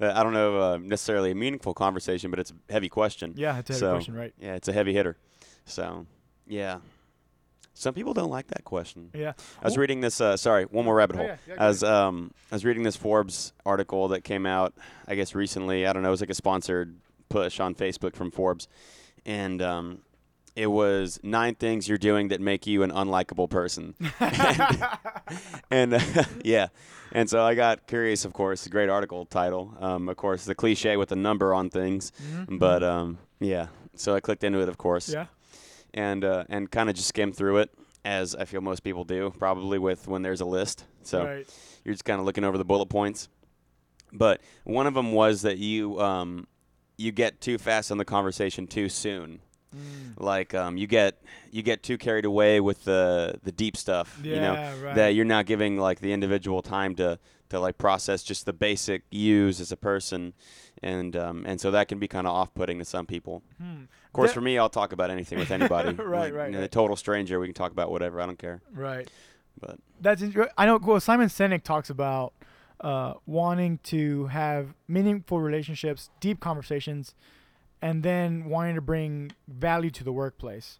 I don't know uh, necessarily a meaningful conversation, but it's a heavy question. Yeah, it's a heavy so, question, right? Yeah, it's a heavy hitter. So yeah, some people don't like that question. Yeah, I was well, reading this. Uh, sorry, one more rabbit hole. Yeah, yeah, I was um I was reading this Forbes article that came out, I guess recently. I don't know. It was like a sponsored push on Facebook from Forbes, and um. It was nine things you're doing that make you an unlikable person. and and uh, yeah. And so I got curious, of course, great article title. Um, of course, the cliche with the number on things. Mm-hmm. But um, yeah, so I clicked into it, of course. Yeah. And uh, and kind of just skimmed through it, as I feel most people do, probably with when there's a list. So right. You're just kind of looking over the bullet points. But one of them was that you um, you get too fast in the conversation too soon. Like um, you get you get too carried away with the the deep stuff, yeah, you know, right. that you're not giving like the individual time to, to like process just the basic yous as a person, and um, and so that can be kind of off-putting to some people. Hmm. Of course, that for me, I'll talk about anything with anybody. right, like, right. You know, right. A total stranger, we can talk about whatever. I don't care. Right. But that's inter- I know. Well, Simon Sinek talks about uh, wanting to have meaningful relationships, deep conversations. And then wanting to bring value to the workplace.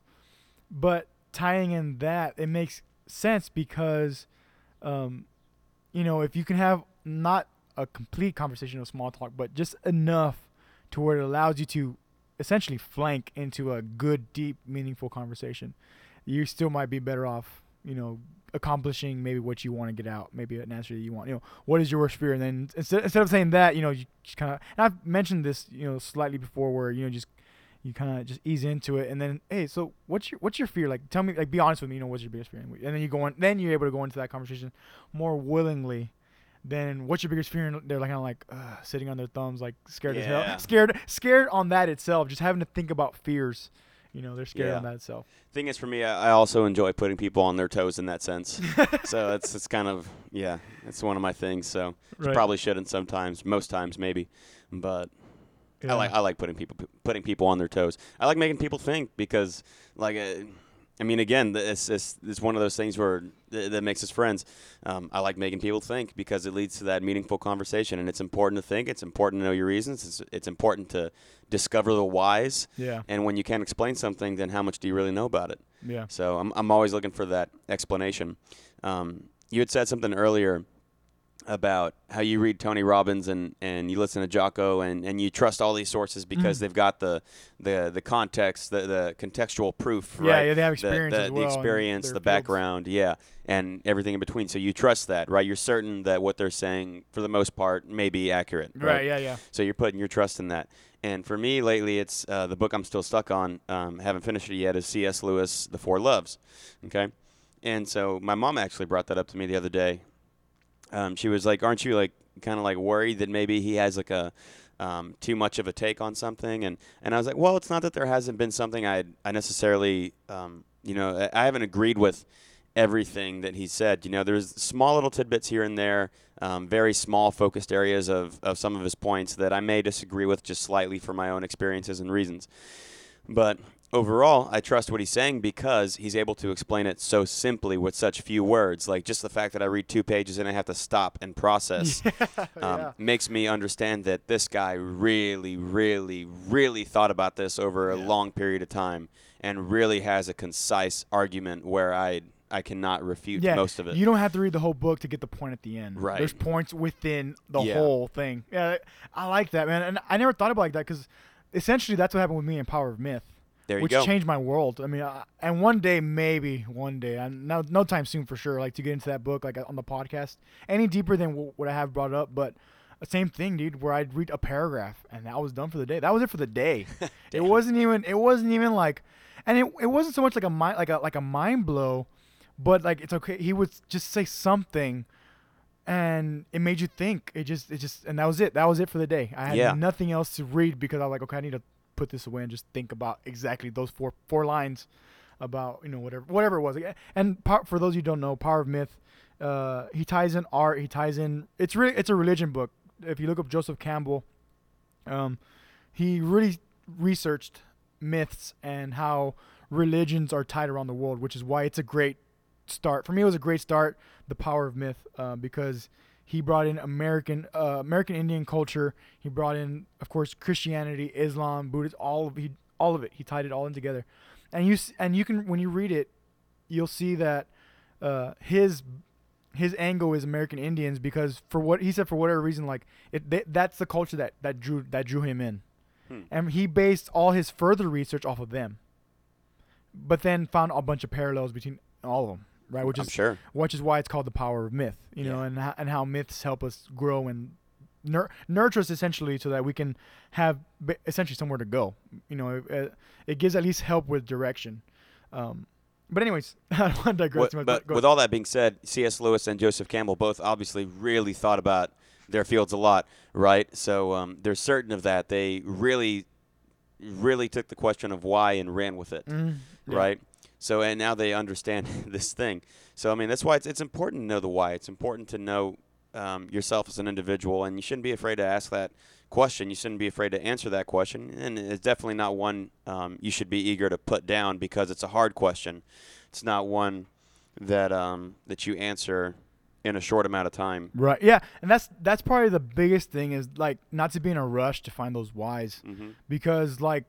But tying in that, it makes sense because, um, you know, if you can have not a complete conversation of small talk, but just enough to where it allows you to essentially flank into a good, deep, meaningful conversation, you still might be better off, you know, accomplishing maybe what you want to get out, maybe an answer that you want. You know, what is your worst fear? And then instead, instead of saying that, you know, you just kind of, and I've mentioned this, you know, slightly before where, you know, just you kind of just ease into it. And then, hey, so what's your what's your fear? Like, tell me, like, be honest with me. You know, what's your biggest fear? And then you go in, then you're able to go into that conversation more willingly than what's your biggest fear. And they're like kind of like uh, sitting on their thumbs, like scared yeah. as hell, scared, scared on that itself. Just having to think about fears. You know, they're scared yeah. on that itself. Thing is, for me, I, I also enjoy putting people on their toes in that sense. So that's that's kind of yeah, it's one of my things. So right. probably shouldn't sometimes, most times maybe, but. Yeah. I like I like putting people putting people on their toes. I like making people think because, like, uh, I mean, again, it's, it's, it's one of those things where th- that makes us friends. Um, I like making people think because it leads to that meaningful conversation, and it's important to think. It's important to know your reasons. It's, it's important to discover the whys. Yeah. And when you can't explain something, then how much do you really know about it? Yeah. So I'm I'm always looking for that explanation. Um, you had said something earlier about how you read Tony Robbins and, and you listen to Jocko and, and you trust all these sources because mm. they've got the the the context, the, the contextual proof, yeah, right? Yeah, they have experience the, the, as well. The experience, the background, fields. yeah, and everything in between. So you trust that, right? You're certain that what they're saying, for the most part, may be accurate. Right, right yeah, yeah. So you're putting your trust in that. And for me lately, it's uh, the book I'm still stuck on, um, haven't finished it yet, is C S. Lewis, The Four Loves, okay? And so my mom actually brought that up to me the other day. Um, she was like, aren't you like kind of like worried that maybe he has like a um, too much of a take on something? And, and I was like, well, it's not that there hasn't been something I I necessarily, um, you know, I haven't agreed with everything that he said. You know, there's small little tidbits here and there, um, very small focused areas of, of some of his points that I may disagree with just slightly for my own experiences and reasons. But overall, I trust what he's saying because he's able to explain it so simply with such few words. Like just the fact that I read two pages and I have to stop and process yeah, um, yeah. makes me understand that this guy really, really, really thought about this over a yeah. long period of time and really has a concise argument where I I cannot refute yeah, most of it. You don't have to read the whole book to get the point at the end. Right. There's points within the yeah. whole thing. Yeah, I like that, man. And I never thought about it like that because essentially that's what happened with me in Power of Myth. There you which go. Changed my world. I mean, uh, and one day, maybe one day, I, no, no time soon for sure, like to get into that book, like on the podcast, any deeper than w- what I have brought up. But the same thing, dude, where I'd read a paragraph and I was done for the day. That was it for the day. It wasn't even, it wasn't even like, and it, it wasn't so much like a mind, like a, like a mind blow, but like, it's okay. He would just say something and it made you think. It just, it just, and that was it. That was it for the day. I had yeah. nothing else to read because I was like, okay, I need to put this away and just think about exactly those four four lines about, you know, whatever whatever it was. And power, for those who don't know, Power of Myth, uh, he ties in art, he ties in it's really it's a religion book. If you look up Joseph Campbell, um, he really researched myths and how religions are tied around the world, which is why it's a great start. For me, it was a great start, The Power of Myth, uh, because he brought in American uh, American Indian culture. He brought in, of course, Christianity, Islam, Buddhism, all of he, all of it. He tied it all in together, and you and you can when you read it, you'll see that uh, his his angle is American Indians because for what he said for whatever reason, like it, they, that's the culture that, that drew that drew him in, hmm. and he based all his further research off of them. But then found a bunch of parallels between all of them. Right, which is I'm sure. which is why it's called The Power of Myth, you yeah. know, and how, and how myths help us grow and nur- nurture us essentially, so that we can have b- essentially somewhere to go. You know, it, it gives at least help with direction. Um, but anyways, I don't want to digress what, too much. But with ahead. all that being said, C S. Lewis and Joseph Campbell both obviously really thought about their fields a lot, right? So um, they're certain of that. They really, really took the question of why and ran with it, mm, yeah. right? So, and now they understand this thing. So, I mean, that's why it's it's important to know the why. It's important to know um, yourself as an individual, and you shouldn't be afraid to ask that question. You shouldn't be afraid to answer that question, and it's definitely not one um, you should be eager to put down because it's a hard question. It's not one that um, that you answer in a short amount of time. Right, yeah, and that's that's probably the biggest thing is, like, not to be in a rush to find those whys mm-hmm. because, like,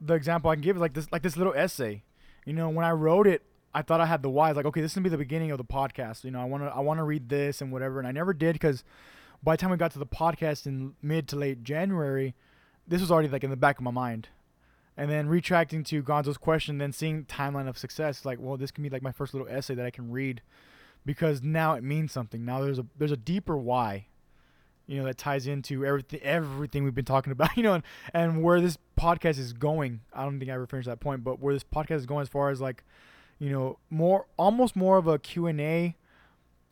the example I can give is, like, this, like this little essay. You know, when I wrote it, I thought I had the whys. Like, okay, this is going to be the beginning of the podcast. You know, I want to I want to read this and whatever. And I never did because by the time we got to the podcast in mid to late January, this was already, like, in the back of my mind. And then retracting to Gonzo's question, then seeing timeline of success, like, well, this can be, like, my first little essay that I can read because now it means something. Now there's a there's a deeper why. you know, that ties into everything everything we've been talking about, you know, and, and where this podcast is going. I don't think I ever finished that point, but where this podcast is going as far as like, you know, more, almost more of a Q and A,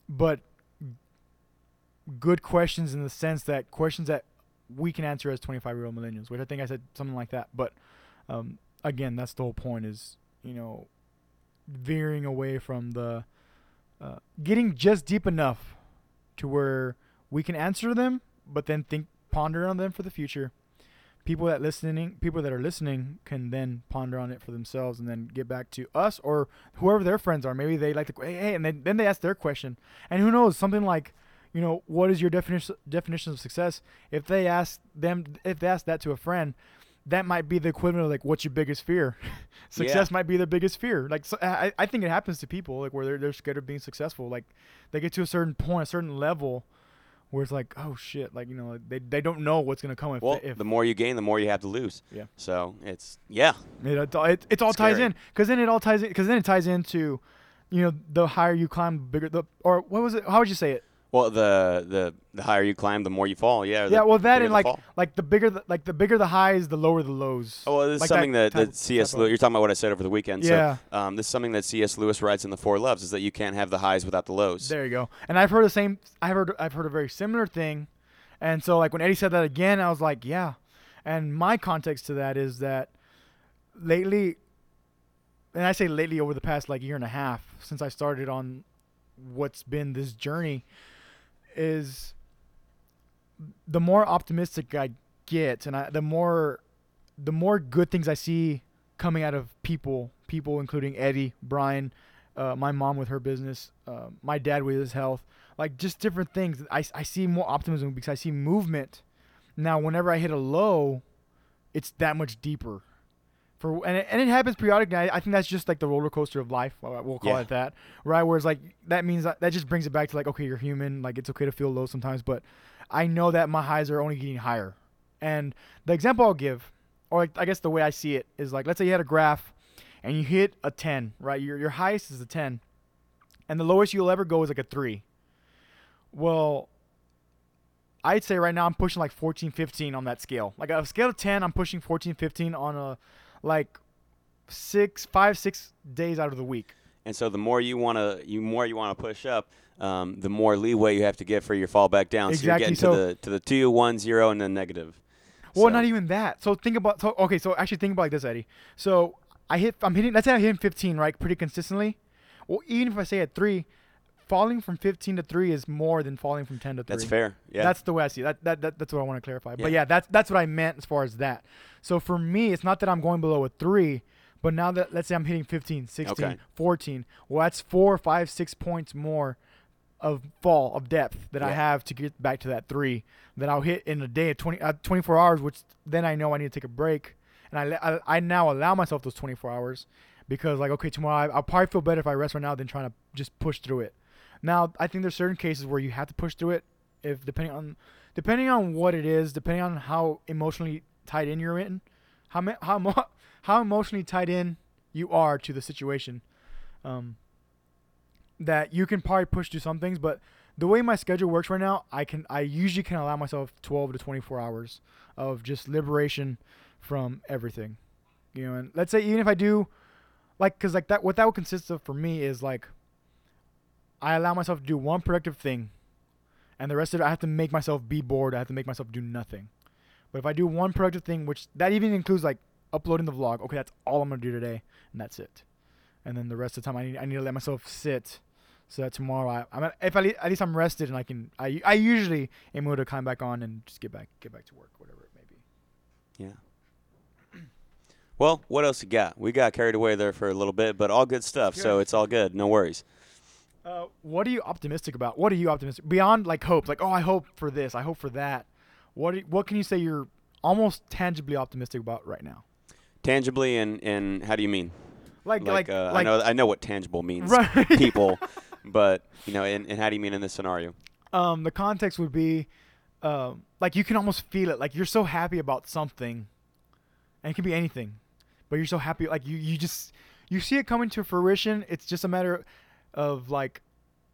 but good questions in the sense that questions that we can answer as twenty-five-year-old millennials, which I think I said something like that. But um, again, that's the whole point is, you know, veering away from the uh, getting just deep enough to where we can answer them, but then think, ponder on them for the future. People that listening, people that are listening can then ponder on it for themselves and then get back to us or whoever their friends are. Maybe they like to, hey, hey and then, then they ask their question. And who knows, something like, you know, what is your definition definition of success? If they ask them, if they ask that to a friend, that might be the equivalent of like, what's your biggest fear? Success yeah. might be the biggest fear. Like, so I, I think it happens to people like where they're, they're scared of being successful. Like they get to a certain point, a certain level where it's like, oh shit. Like, you know, they, they don't know what's going to come. If, well, if, the more you gain, the more you have to lose. Yeah. So it's, yeah. It, it, it, it all scary. ties in. Cause then it all ties in. Cause then it ties into, you know, the higher you climb, the bigger the, or what was it? How would you say it? Well, the, the the higher you climb, the more you fall. Yeah. Yeah. Well, that and like fall. like the bigger the, like the bigger the highs, the lower the lows. Oh, well, this like is something that, that, that C S Lewis. You're talking about what I said over the weekend. Yeah. So, um, this is something that C S Lewis writes in The Four Loves, is that you can't have the highs without the lows. There you go. And I've heard the same. I heard I've heard a very similar thing, and so like when Eddie said that again, I was like, yeah. And my context to that is that lately, and I say lately over the past like year and a half since I started on what's been this journey. Is the more optimistic I get and I, the more the more good things I see coming out of people, people including Eddie, Brian, uh, my mom with her business, uh, my dad with his health, like just different things. I, I see more optimism because I see movement. Now, whenever I hit a low, it's that much deeper. For, and, it, and it happens periodically. I, I think that's just like the roller coaster of life. We'll call yeah. it that, right? Whereas like that means that, that just brings it back to like, okay, you're human. Like it's okay to feel low sometimes, but I know that my highs are only getting higher. And the example I'll give, or like, I guess the way I see it is like, let's say you had a graph and you hit a ten, right? Your your highest is a ten, and the lowest you'll ever go is like a three. Well, I'd say right now I'm pushing like fourteen, fifteen on that scale. Like a scale of ten, I'm pushing fourteen, fifteen on a like six, five, six days out of the week. And so the more you want to, you more you want to push up, um, the more leeway you have to get for your fall back down. Exactly. So you're getting so, to the to the two, one, zero, and then negative. Well, so. Not even that. So think about. So okay. So actually think about like this, Eddie. So I hit. I'm hitting. Let's say I'm hitting fifteen, right? Pretty consistently. Well, even if I say at three, falling from fifteen to three is more than falling from ten to three. That's fair. Yeah. That's the way I see it. That, that, that, that's what I want to clarify. Yeah. But yeah, that's that's what I meant as far as that. So for me, it's not that I'm going below a three, but now that let's say I'm hitting fifteen, sixteen, okay. fourteen, well, that's four, five, six points more of fall, of depth that yeah. I have to get back to that three that I'll hit in a day of twenty, uh, twenty-four hours, which then I know I need to take a break. And I, I, I now allow myself those twenty-four hours because like, okay, tomorrow I, I'll probably feel better if I rest right now than trying to just push through it. Now, I think there's certain cases where you have to push through it, if depending on depending on what it is, depending on how emotionally tied in you're in, how how how emotionally tied in you are to the situation, um, that you can probably push through some things. But the way my schedule works right now, I can I usually can allow myself twelve to twenty-four hours of just liberation from everything, you know. And let's say even if I do, like, cause like that, what that would consist of for me is like. I allow myself to do one productive thing, and the rest of it, I have to make myself be bored. I have to make myself do nothing. But if I do one productive thing, which that even includes like uploading the vlog, okay, that's all I'm going to do today, and that's it. And then the rest of the time, I need I need to let myself sit so that tomorrow, I, I'm at, if I, at least I'm rested, and I can, I, I usually am able to climb back on and just get back, get back to work, whatever it may be. Yeah. Well, what else you got? We got carried away there for a little bit, but all good stuff, so it's all good. No worries. Uh, what are you optimistic about? What are you optimistic beyond like hope? Like, oh, I hope for this. I hope for that. What you, what can you say you're almost tangibly optimistic about right now? Tangibly, and, and how do you mean? Like like, like, uh, like I know I know what tangible means, right. People, but you know, and, and how do you mean in this scenario? Um, the context would be, uh, like you can almost feel it. Like you're so happy about something, and it could be anything, but you're so happy. Like you, you just you see it coming to fruition. It's just a matter of. of like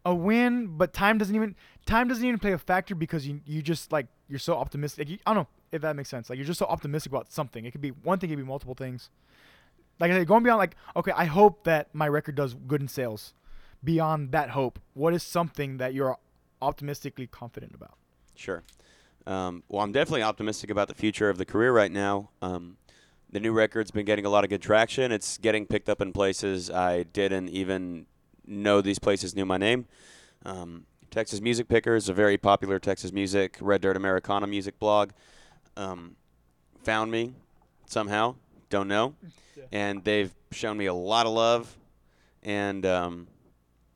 a win, but time doesn't even time doesn't even play a factor because you you just like you're so optimistic. Like, you, I don't know if that makes sense. Like, you're just so optimistic about something. It could be one thing, it could be multiple things. Like I said, going beyond like, okay, I hope that my record does good in sales. Beyond that hope, what is something that you're optimistically confident about? Sure. Um, well, I'm definitely optimistic about the future of the career right now. Um, the new record's been getting a lot of good traction. It's getting picked up in places I didn't even know these places knew my name. Um, Texas Music Pickers, a very popular Texas music, Red Dirt Americana music blog, um, found me somehow. Don't know. Yeah. And they've shown me a lot of love and, um,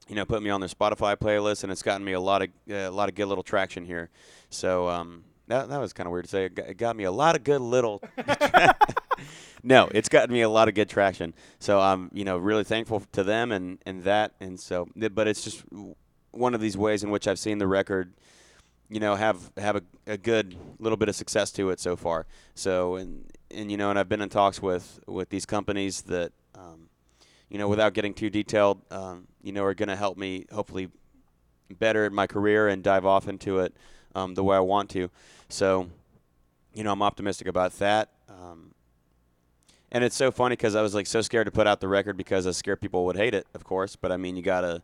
you know, put me on their Spotify playlist, and it's gotten me a lot of uh, a lot of good little traction here. So um, that that was kind of weird to say. It got, it got me a lot of good little tra- No, it's gotten me a lot of good traction. So I'm, you know, really thankful to them and, and that. And so, but it's just one of these ways in which I've seen the record, you know, have have a, a good little bit of success to it so far. So and and you know, and I've been in talks with, with these companies that, um, you know, without getting too detailed, um, you know, are going to help me hopefully better my career and dive off into it um, the way I want to. So, you know, I'm optimistic about that. Um, and it's so funny because I was like so scared to put out the record because I was scared people would hate it, of course. But I mean, you got to,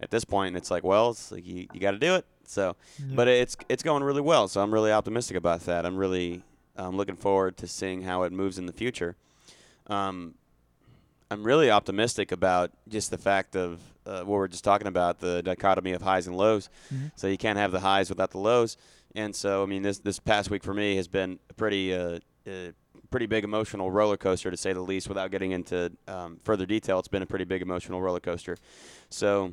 at this point, it's like, well, it's like you, you got to do it. So, yeah. But it's it's going really well. So I'm really optimistic about that. I'm really I'm looking forward to seeing how it moves in the future. Um, I'm really optimistic about just the fact of uh, what we we're just talking about, the dichotomy of highs and lows. Mm-hmm. So you can't have the highs without the lows. And so, I mean, this this past week for me has been a pretty, uh, a pretty big emotional roller coaster, to say the least. Without getting into um, further detail, it's been a pretty big emotional roller coaster. So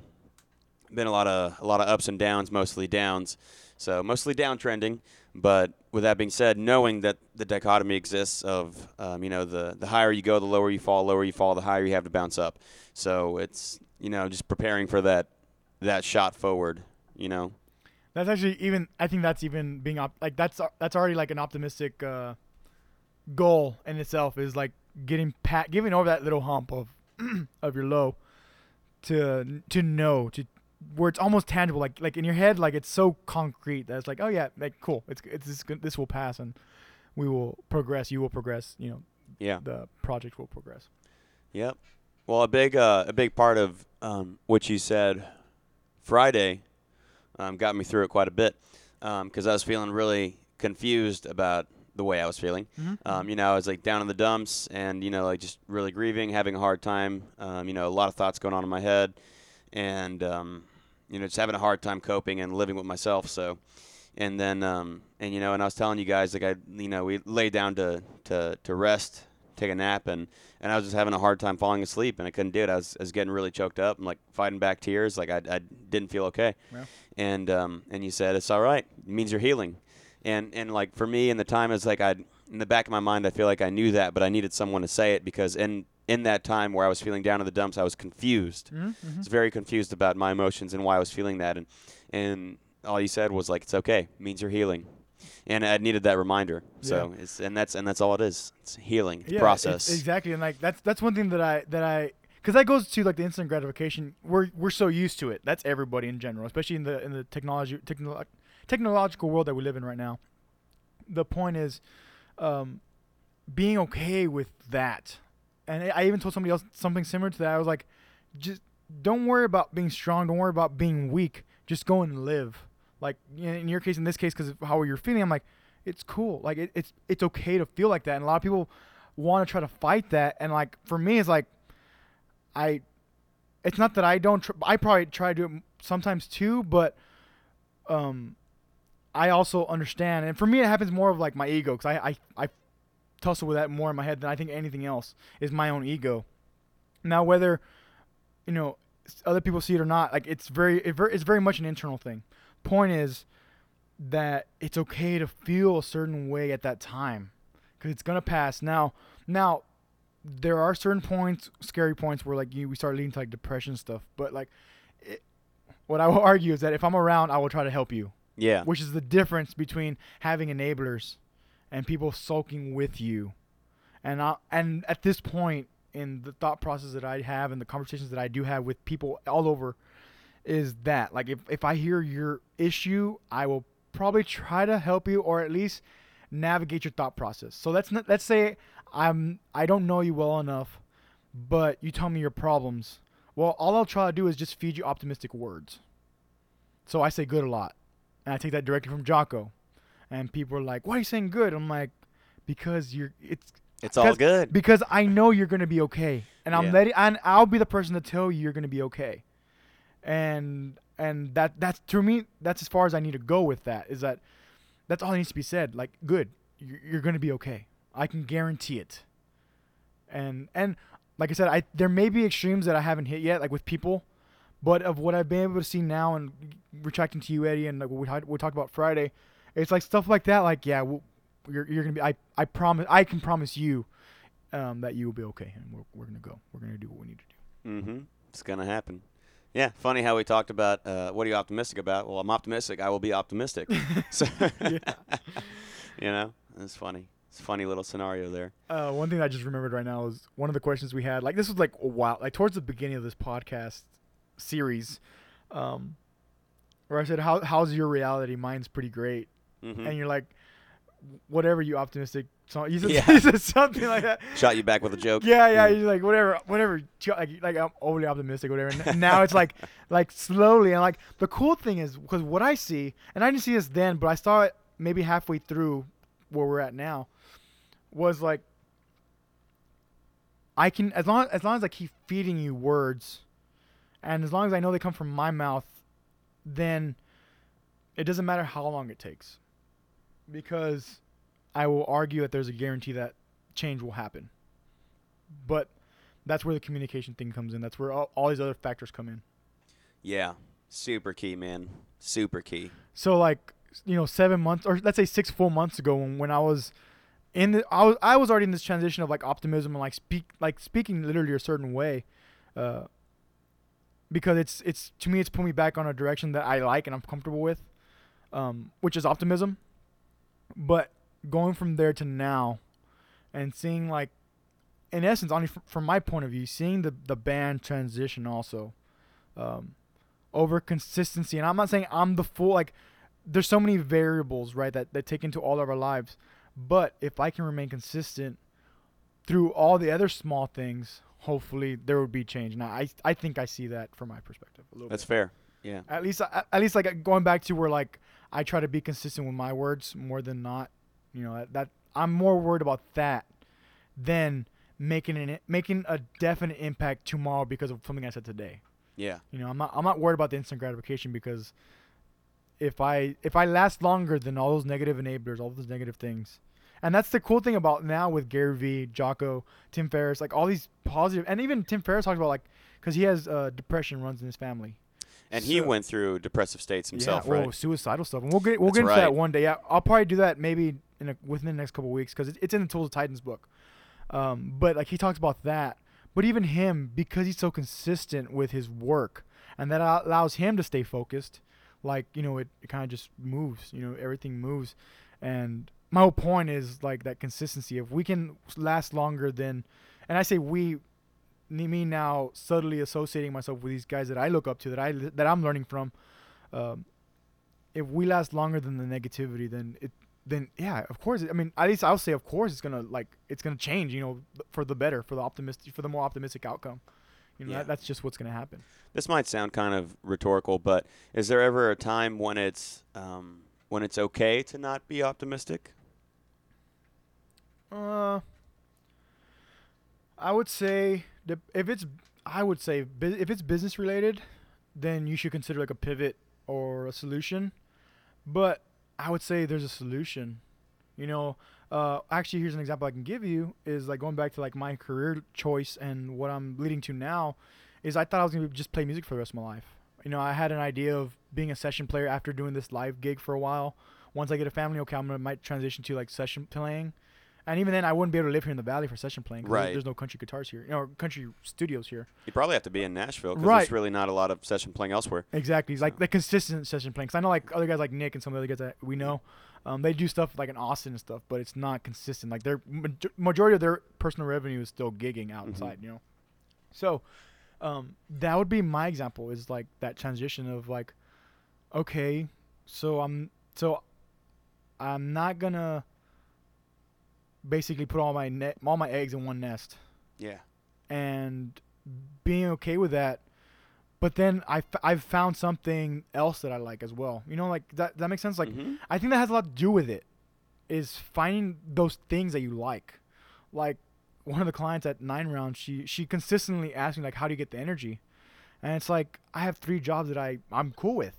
been a lot of a lot of ups and downs, mostly downs. So mostly downtrending, but with that being said, knowing that the dichotomy exists of, um, you know, the, the higher you go, the lower you fall, lower you fall, the higher you have to bounce up. So it's, you know, just preparing for that that shot forward, you know. That's actually even, I think that's even being, op- like that's that's already like an optimistic uh, goal in itself, is like getting, pat- giving over that little hump of of your low to to know, to where it's almost tangible, like like in your head, like it's so concrete that it's like, oh yeah, like cool, it's it's this, this will pass and we will progress, you will progress, you know, yeah, the project will progress. Yep. Well, a big uh, a big part of um, what you said Friday um, got me through it quite a bit because um, I was feeling really confused about the way I was feeling. Mm-hmm. Um, you know, I was like down in the dumps and you know, like just really grieving, having a hard time. Um, you know, a lot of thoughts going on in my head. And, um, you know, just having a hard time coping and living with myself. So, and then, um, and, you know, and I was telling you guys, like, I, you know, we lay down to, to, to rest, take a nap. And, and I was just having a hard time falling asleep and I couldn't do it. I was, I was getting really choked up and like fighting back tears. Like I, I didn't feel okay. Yeah. And, um, and you said, it's all right. It means you're healing. And, and like for me in the time, it's like, I, in the back of my mind, I feel like I knew that, but I needed someone to say it because in, in that time where I was feeling down in the dumps, I was confused. Mm-hmm. I was very confused about my emotions and why I was feeling that. And and all you said was like, it's okay. It means you're healing. And I needed that reminder. Yeah. So it's, and that's, and that's all it is. It's healing, yeah, process. It's exactly. And like, that's, that's one thing that I, that I, cause that goes to like the instant gratification. We're, we're so used to it. That's everybody in general, especially in the, in the technology, technolo- technological world that we live in right now. The point is, um, being okay with that. And I even told somebody else something similar to that. I was like, just don't worry about being strong. Don't worry about being weak. Just go and live. Like in your case, in this case, because of how you're feeling, I'm like, it's cool. Like it, it's it's okay to feel like that. And a lot of people want to try to fight that. And like for me, it's like I, it's not that I don't. Tr- I probably try to do it sometimes too, but um, I also understand. And for me, it happens more of like my ego, because I I. I tussle with that more in my head than I think anything else, is my own ego. Now, whether, you know, other people see it or not, like it's very, it's very much an internal thing. Point is that it's okay to feel a certain way at that time because it's going to pass. Now, now there are certain points, scary points where like you, we start leading to like depression stuff. But like it, what I will argue is that if I'm around, I will try to help you. Yeah. Which is the difference between having enablers and people sulking with you. And I, and at this point in the thought process that I have and the conversations that I do have with people all over, is that. Like, if, if I hear your issue, I will probably try to help you or at least navigate your thought process. So let's not, let's say I'm I don't know you well enough, but you tell me your problems. Well, all I'll try to do is just feed you optimistic words. So I say good a lot. And I take that directly from Jocko. And people are like, why are you saying good? I'm like, because you're it's It's all good. Because I know you're gonna be okay. And I'm yeah. letting and I'll be the person to tell you you're gonna be okay. And and that that's to me, that's as far as I need to go with that, is that that's all that needs to be said. Like, good, you're, you're gonna be okay. I can guarantee it. And and like I said, I there may be extremes that I haven't hit yet, like with people, but of what I've been able to see now, and retracting to you, Eddie, and like what we had, we talked about Friday, it's like stuff like that. Like, yeah, we'll, you're you're gonna be. I I promise. I can promise you um, that you will be okay, and we're we're gonna go. We're gonna do what we need to do. Mm-hmm. It's gonna happen. Yeah, funny how we talked about uh, what are you optimistic about? Well, I'm optimistic. I will be optimistic. So, you know, it's funny. It's a funny little scenario there. Uh, one thing I just remembered right now is one of the questions we had. Like, this was like a while, like towards the beginning of this podcast series, um, where I said, "How how's your reality? Mine's pretty great." Mm-hmm. And you're like, "Whatever, you optimistic." So you said, yeah. you said something like that. Shot you back with a joke. Yeah, yeah. Mm. You're like, whatever, whatever. Like, like I'm overly optimistic, whatever. And now it's like, like slowly. And like the cool thing is, because what I see, and I didn't see this then, but I saw it maybe halfway through where we're at now, was like, I can, as long as long as I keep feeding you words, and as long as I know they come from my mouth, then it doesn't matter how long it takes, because I will argue that there's a guarantee that change will happen. But that's where the communication thing comes in. That's where all, all these other factors come in. Yeah. Super key, man. Super key. So, like, you know, seven months or let's say six full months ago when, when I was in the, I was, I was already in this transition of like optimism and like speak, like speaking literally a certain way, uh, because it's, it's, to me, it's put me back on a direction that I like and I'm comfortable with, um, which is optimism. But going from there to now and seeing, like, in essence, only from my point of view, seeing the, the band transition also um, over consistency. And I'm not saying I'm the full, like, there's so many variables, right, that, that take into all of our lives. But if I can remain consistent through all the other small things, hopefully there would be change. Now, I I think I see that from my perspective a little That's bit. Fair. Yeah. At least, at least, like, going back to where, like, I try to be consistent with my words more than not. You know, that, that I'm more worried about that than making an making a definite impact tomorrow because of something I said today. Yeah. You know, I'm not I'm not worried about the instant gratification, because if I if I last longer than all those negative enablers, all those negative things. And that's the cool thing about now with Gary Vee, Jocko, Tim Ferriss, like all these positive, and even Tim Ferriss talks about, like, because he has uh, depression runs in his family. And so, he went through depressive states himself, yeah, well, right? Suicidal stuff. And we'll get we'll that's get into right. that one day. Yeah, I'll probably do that maybe in a, within the next couple of weeks, because it, it's in the Tools of Titans book. Um, but like he talks about that. But even him, because he's so consistent with his work, and that allows him to stay focused. Like, you know, it, it kind of just moves. You know, everything moves. And my whole point is like that consistency. If we can last longer than, and I say we. Me now subtly associating myself with these guys that I look up to, that I that I'm learning from. Um, if we last longer than the negativity, then it then yeah, of course. It, I mean, at least I'll say, of course, it's gonna like it's gonna change. You know, for the better, for the optimistic, for the more optimistic outcome. You know, yeah. that, that's just what's gonna happen. This might sound kind of rhetorical, but is there ever a time when it's um, when it's okay to not be optimistic? Uh, I would say. If it's, I would say, if it's business related, then you should consider like a pivot or a solution. But I would say there's a solution. You know, uh, actually, here's an example I can give you is like going back to like my career choice and what I'm leading to now is I thought I was going to just play music for the rest of my life. You know, I had an idea of being a session player after doing this live gig for a while. Once I get a family, okay, I'm going to might transition to like session playing. And even then, I wouldn't be able to live here in the Valley for session playing. Right. There's no country guitars here, or country studios here. You'd probably have to be in Nashville because right. there's really not a lot of session playing elsewhere. Exactly. So. Like the consistent session playing. Because I know like other guys like Nick and some of the other guys that we know, um, they do stuff like in Austin and stuff, but it's not consistent. Like their majority of their personal revenue is still gigging outside, mm-hmm. you know. So Um, that would be my example, is like that transition of like, okay, so I'm, so I'm not gonna basically put all my net, all my eggs in one nest. Yeah. And being okay with that. But then I f- I've found something else that I like as well. You know, like that, that makes sense. Like, mm-hmm. I think that has a lot to do with it, is finding those things that you like. Like, one of the clients at Nine Round, she, she consistently asked me, like, how do you get the energy? And it's like, I have three jobs that I, I'm cool with.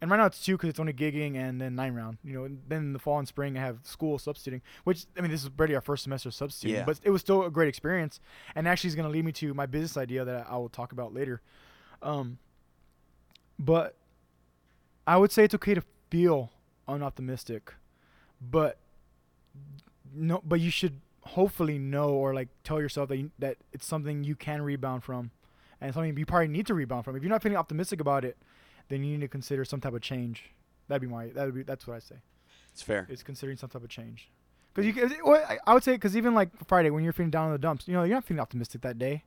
And right now it's two, because it's only gigging and then Nine Round. You know, and then in the fall and spring I have school substituting, which, I mean, this is already our first semester of substituting. Yeah. But it was still a great experience. And actually is going to lead me to my business idea that I will talk about later. Um, but I would say it's okay to feel unoptimistic, but no, but you should hopefully know, or like tell yourself that you, that it's something you can rebound from, and something you probably need to rebound from. If you're not feeling optimistic about it, then you need to consider some type of change. That'd be my, that'd be, that's what I say. It's fair. It's considering some type of change. Cause you can, I would say, cause even like Friday when you're feeling down in the dumps, you know, you're not feeling optimistic that day,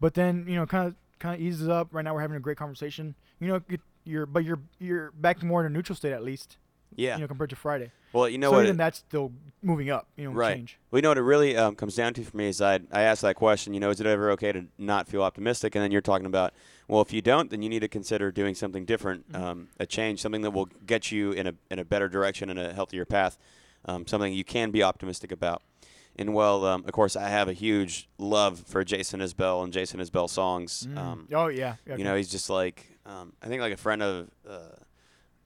but then, you know, kind of, kind of eases up. Right now we're having a great conversation, you know, you're, but you're, you're back to more in a neutral state at least. Yeah. You know, compared to Friday. Well, you know, so what, even it, that's still moving up, you know, right. Change. Well, you know what it really um, comes down to for me is I, I asked that question, you know, is it ever okay to not feel optimistic? And then you're talking about, well, if you don't, then you need to consider doing something different, mm-hmm. um, a change, something that will get you in a, in a better direction and a healthier path, um, something you can be optimistic about. And, well, um, of course, I have a huge love for Jason Isbell and Jason Isbell songs. Mm. Um, oh, yeah. yeah. You know, he's just like, um, I think like a friend of uh,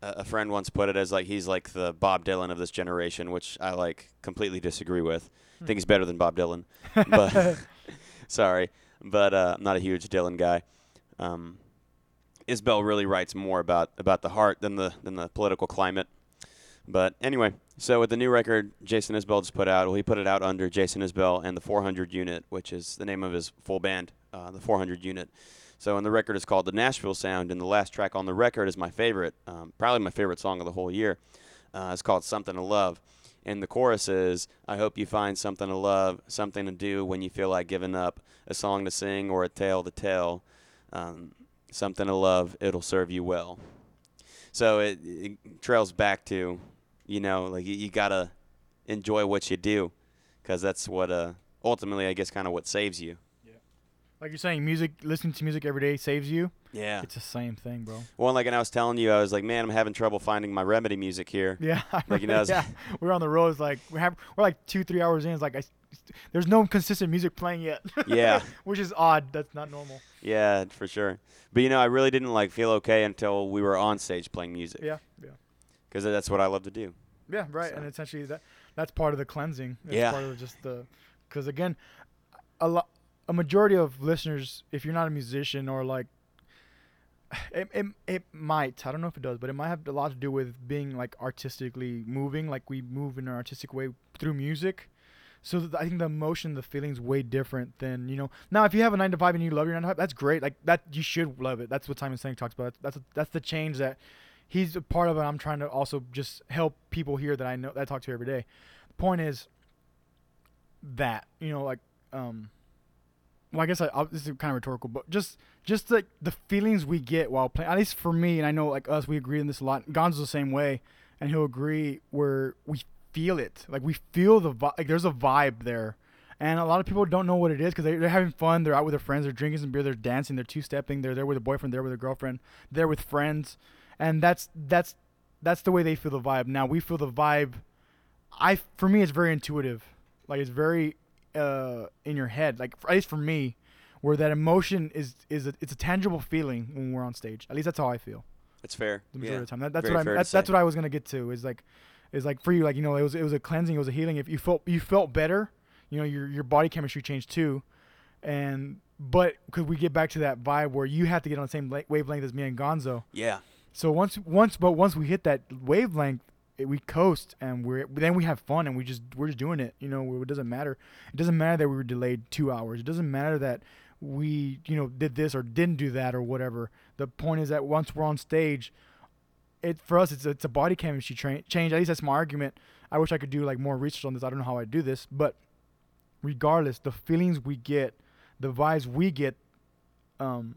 a friend once put it as like he's like the Bob Dylan of this generation, which I like completely disagree with. Mm. I think he's better than Bob Dylan. But sorry, but uh, I'm not a huge Dylan guy. Um, Isbell really writes more about, about the heart than the than the political climate. But anyway, so with the new record Jason Isbell just put out, well, he put it out under Jason Isbell and the four hundred Unit, which is the name of his full band, uh, the four hundred Unit. So, and the record is called The Nashville Sound, and the last track on the record is my favorite, um, probably my favorite song of the whole year. Uh, it's called Something to Love, and the chorus is, I hope you find something to love, something to do when you feel like giving up, a song to sing or a tale to tell, um, something to love, it'll serve you well. So it, it trails back to... You know, like you, you gotta enjoy what you do, because that's what uh, ultimately, I guess, kind of what saves you. Yeah, like you're saying, music, listening to music every day saves you. Yeah, it's the same thing, bro. Well, like, and I was telling you, I was like, man, I'm having trouble finding my remedy music here. Yeah, like you know, yeah. We're on the road. It's like we're have, we're like two, three hours in. It's like I, there's no consistent music playing yet. Yeah, which is odd. That's not normal. Yeah, for sure. But you know, I really didn't like feel okay until we were on stage playing music. Yeah, yeah. Because that's what I love to do. Yeah, right. So. And essentially, that that's part of the cleansing. It's yeah. Part of just the, because again, a lot, a majority of listeners, if you're not a musician or like, it, it it might, I don't know if it does, but it might have a lot to do with being like artistically moving. Like we move in an artistic way through music. So th- I think the emotion, the feeling's way different than, you know. Now, if you have a nine to five and you love your nine to five, that's great. Like that, you should love it. That's what Simon Sinek talks about. That's that's the change that. He's a part of it. I'm trying to also just help people here that I know that I talk to every day. The point is that, you know, like, um, well, I guess I, I'll, this is kind of rhetorical, but just, just like the, the feelings we get while playing, at least for me, and I know like us, we agree on this a lot. Gonzo's the same way, and he'll agree where we feel it. Like we feel the vibe, like there's a vibe there. And a lot of people don't know what it is because they, they're having fun. They're out with their friends. They're drinking some beer. They're dancing. They're two-stepping. They're there with a boyfriend. They're with a girlfriend. They're with friends. And that's that's that's the way they feel the vibe. Now we feel the vibe. I for me, it's very intuitive, like it's very uh, in your head. Like for, at least for me, where that emotion is is a, it's a tangible feeling when we're on stage. At least that's how I feel. That's fair. The majority yeah. of the time. That, that's very what I that's, that's what I was gonna get to. Is like is like for you, like you know, it was it was a cleansing, it was a healing. If you felt you felt better, you know, your your body chemistry changed too, and but could we get back to that vibe where you have to get on the same la- wavelength as me and Gonzo? Yeah. So once, once, but once we hit that wavelength, it, we coast and we're then we have fun and we just we're just doing it. You know, it doesn't matter. It doesn't matter that we were delayed two hours. It doesn't matter that we you know did this or didn't do that or whatever. The point is that once we're on stage, it for us it's it's a body chemistry tra- change. At least that's my argument. I wish I could do like more research on this. I don't know how I do this, but regardless, the feelings we get, the vibes we get, um,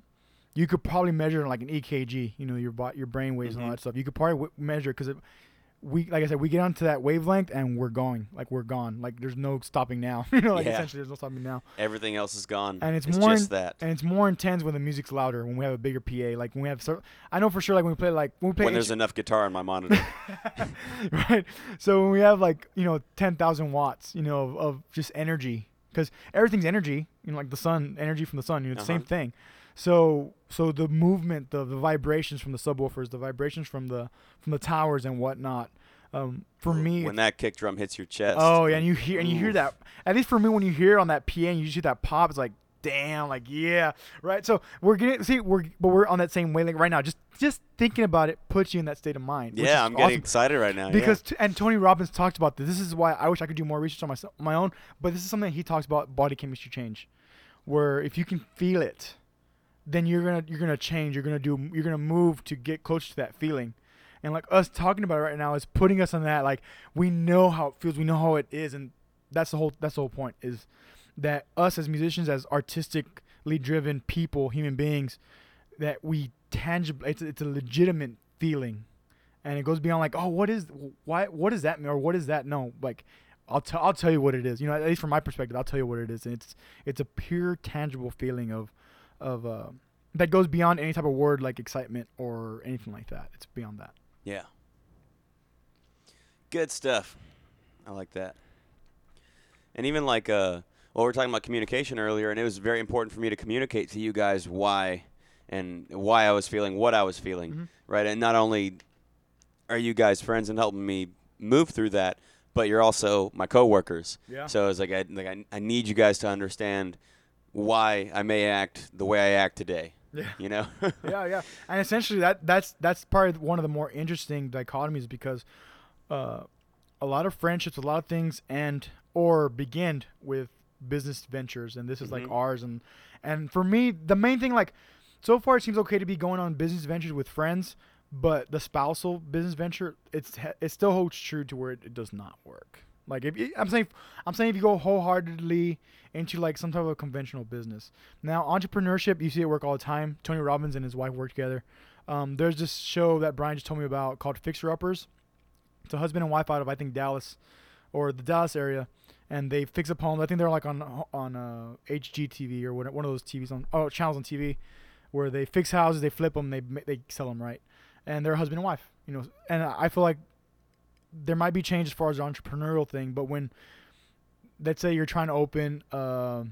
you could probably measure like an E K G, you know, your your brain waves mm-hmm. and all that stuff. You could probably w- measure because we, like I said, we get onto that wavelength and we're going, like we're gone, like there's no stopping now. You know, like yeah. essentially there's no stopping now. Everything else is gone, and it's, it's more just in, that, and it's more intense when the music's louder. When we have a bigger P A, like when we have, so, I know for sure, like when we play, like when we play, when H- there's enough guitar on my monitor, right? So when we have like you know ten thousand watts, you know, of, of just energy, because everything's energy, you know, like the sun, energy from the sun, you know, it's uh-huh. the same thing. So so the movement, the, the vibrations from the subwoofers, the vibrations from the from the towers and whatnot. Um, for me, when that kick drum hits your chest. Oh yeah, and you hear and you hear that. At least for me, when you hear it on that P A and you just hear that pop, it's like, damn, like yeah, right. So we're getting see we're but we're on that same wavelength right now. Just just thinking about it puts you in that state of mind. Yeah, I'm awesome. Getting excited right now. Because yeah. t- and Tony Robbins talked about this. This is why I wish I could do more research on my my own. But this is something he talks about: body chemistry change, where if you can feel it, then you're gonna you're gonna change. You're gonna do. You're gonna move to get closer to that feeling, and like us talking about it right now is putting us on that. Like we know how it feels. We know how it is, and that's the whole that's the whole point is that us as musicians, as artistically driven people, human beings, that we tangible. It's it's a legitimate feeling, and it goes beyond like oh what is why what does that mean or what is that no like I'll tell I'll tell you what it is. You know, at least from my perspective, I'll tell you what it is, and it's it's a pure tangible feeling of. Of uh, that goes beyond any type of word like excitement or anything like that. It's beyond that. Yeah. Good stuff. I like that. And even like uh, well, we were talking about communication earlier, and it was very important for me to communicate to you guys why and why I was feeling what I was feeling, mm-hmm. right? And not only are you guys friends and helping me move through that, but you're also my coworkers. Yeah. So it's like I like I, I need you guys to understand why I may act the way I act today, yeah. you know? yeah, yeah. And essentially that that's that's probably one of the more interesting dichotomies because uh, a lot of friendships, a lot of things end or begin with business ventures, and this is mm-hmm. like ours. And, and for me, the main thing, like so far it seems okay to be going on business ventures with friends, but the spousal business venture, it's it still holds true to where it, it does not work. Like if you, I'm saying, I'm saying if you go wholeheartedly into like some type of conventional business. Now entrepreneurship, you see it work all the time. Tony Robbins and his wife work together. Um, there's this show that Brian just told me about called Fixer Uppers. It's a husband and wife out of I think Dallas, or the Dallas area, and they fix up homes. I think they're like on on uh, H G T V or one of those T Vs on oh channels on T V, where they fix houses, they flip them, they they sell them right, and they're husband and wife. You know, and I feel like. There might be change as far as the entrepreneurial thing, but when, let's say you're trying to open, uh,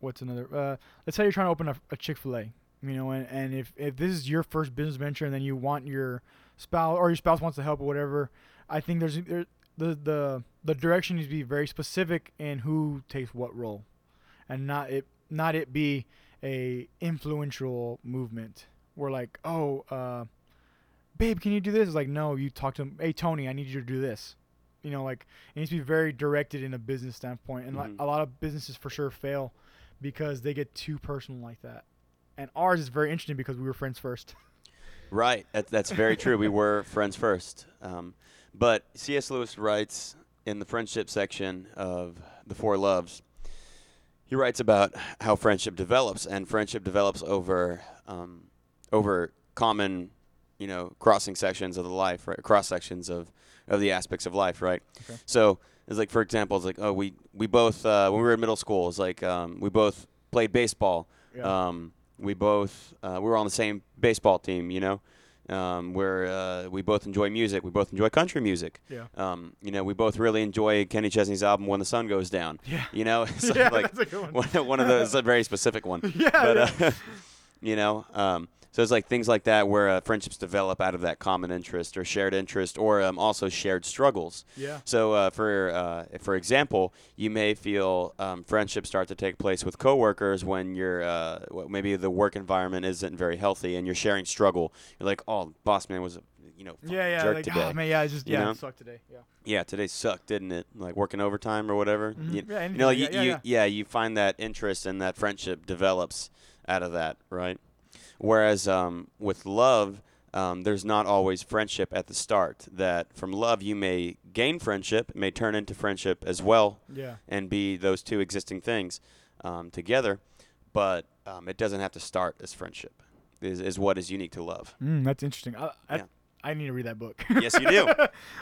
what's another, uh, let's say you're trying to open a, a Chick-fil-A, you know, and, and if, if this is your first business venture and then you want your spouse or your spouse wants to help or whatever, I think there's there, the, the, the direction needs to be very specific in who takes what role and not it, not it be a influential movement where like, oh, uh, babe, can you do this? It's like, no, you talk to him. Hey, Tony, I need you to do this. You know, like it needs to be very directed in a business standpoint. And mm-hmm. like, a lot of businesses for sure fail because they get too personal like that. And ours is very interesting because we were friends first. Right. That, that's very true. We were friends first. Um, but C S. Lewis writes in the friendship section of The Four Loves, he writes about how friendship develops and friendship develops over um, over common you know, crossing sections of the life, right? Cross sections of, of the aspects of life, right? Okay. So it's like, for example, it's like, oh, we, we both, uh, when we were in middle school, it's like, um, we both played baseball. Yeah. Um, we both, uh, we were on the same baseball team, you know, um, where, uh, we both enjoy music. We both enjoy country music. Yeah. Um, you know, we both really enjoy Kenny Chesney's album, When the Sun Goes Down, yeah. you know, so yeah, like that's a good one. one, one of those, a very specific one, yeah, but, yeah. Uh, you know, um, so it's like things like that where uh, friendships develop out of that common interest or shared interest or um, also shared struggles. Yeah. So uh, for uh, for example, you may feel um, friendships start to take place with coworkers when you're uh, maybe the work environment isn't very healthy and you're sharing struggle. You're like, oh, boss man was a you know yeah yeah jerk like today. Oh, man, yeah it's just you yeah know? It sucked today yeah yeah today sucked didn't it like working overtime or whatever mm-hmm. you, yeah, you know yeah, you, yeah, you, yeah. yeah you find that interest and that friendship develops out of that right. Whereas um, with love, um, there's not always friendship at the start. That from love, you may gain friendship, it may turn into friendship as well, yeah. and be those two existing things um, together. but um, it doesn't have to start as friendship. Is is what is unique to love. Mm, that's interesting. I, I, yeah. I need to read that book. Yes, you do.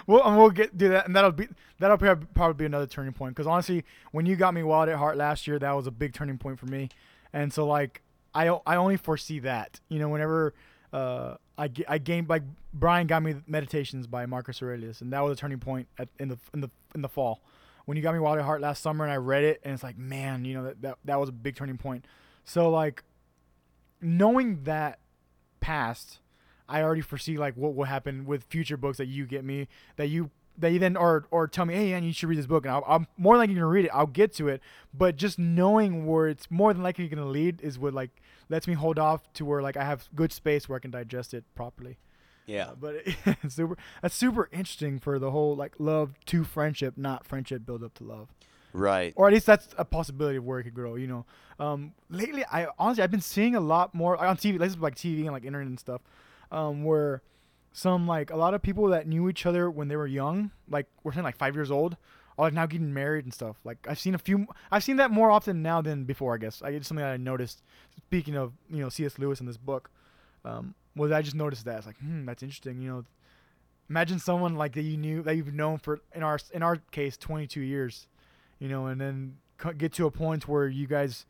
Well, and we'll get do that, and that'll be that'll probably be another turning point. Because honestly, when you got me Wild at Heart last year, that was a big turning point for me. And so, like, I I only foresee that. You know, whenever uh I I gained like Brian got me Meditations by Marcus Aurelius, and that was a turning point at, in the in the in the fall. When you got me Wild at Heart last summer, and I read it, and it's like, man, you know, that that, that was a big turning point. So like, knowing that past, I already foresee like what will happen with future books that you get me, that you that you then or or tell me, hey, Ann, you should read this book, and I'll, I'm more likely gonna read it. I'll get to it, but just knowing where it's more than likely gonna lead is what like lets me hold off to where like I have good space where I can digest it properly. Yeah, uh, but it, it's super. That's super interesting for the whole like love to friendship, not friendship build up to love. Right. Or at least that's a possibility of where it could grow, you know. Um, lately, I honestly, I've been seeing a lot more on T V, like T V and like internet and stuff, um, where some like a lot of people that knew each other when they were young, like we're saying like five years old, are like now getting married and stuff. Like I've seen a few, I've seen that more often now than before, I guess. I, it's something that I noticed. Speaking of, you know, C S. Lewis in this book, um, was I just noticed that. It's like, hmm, that's interesting, you know. Imagine someone like that you knew, that you've known for, in our in our case, twenty-two years. You know, and then get to a point where you guys,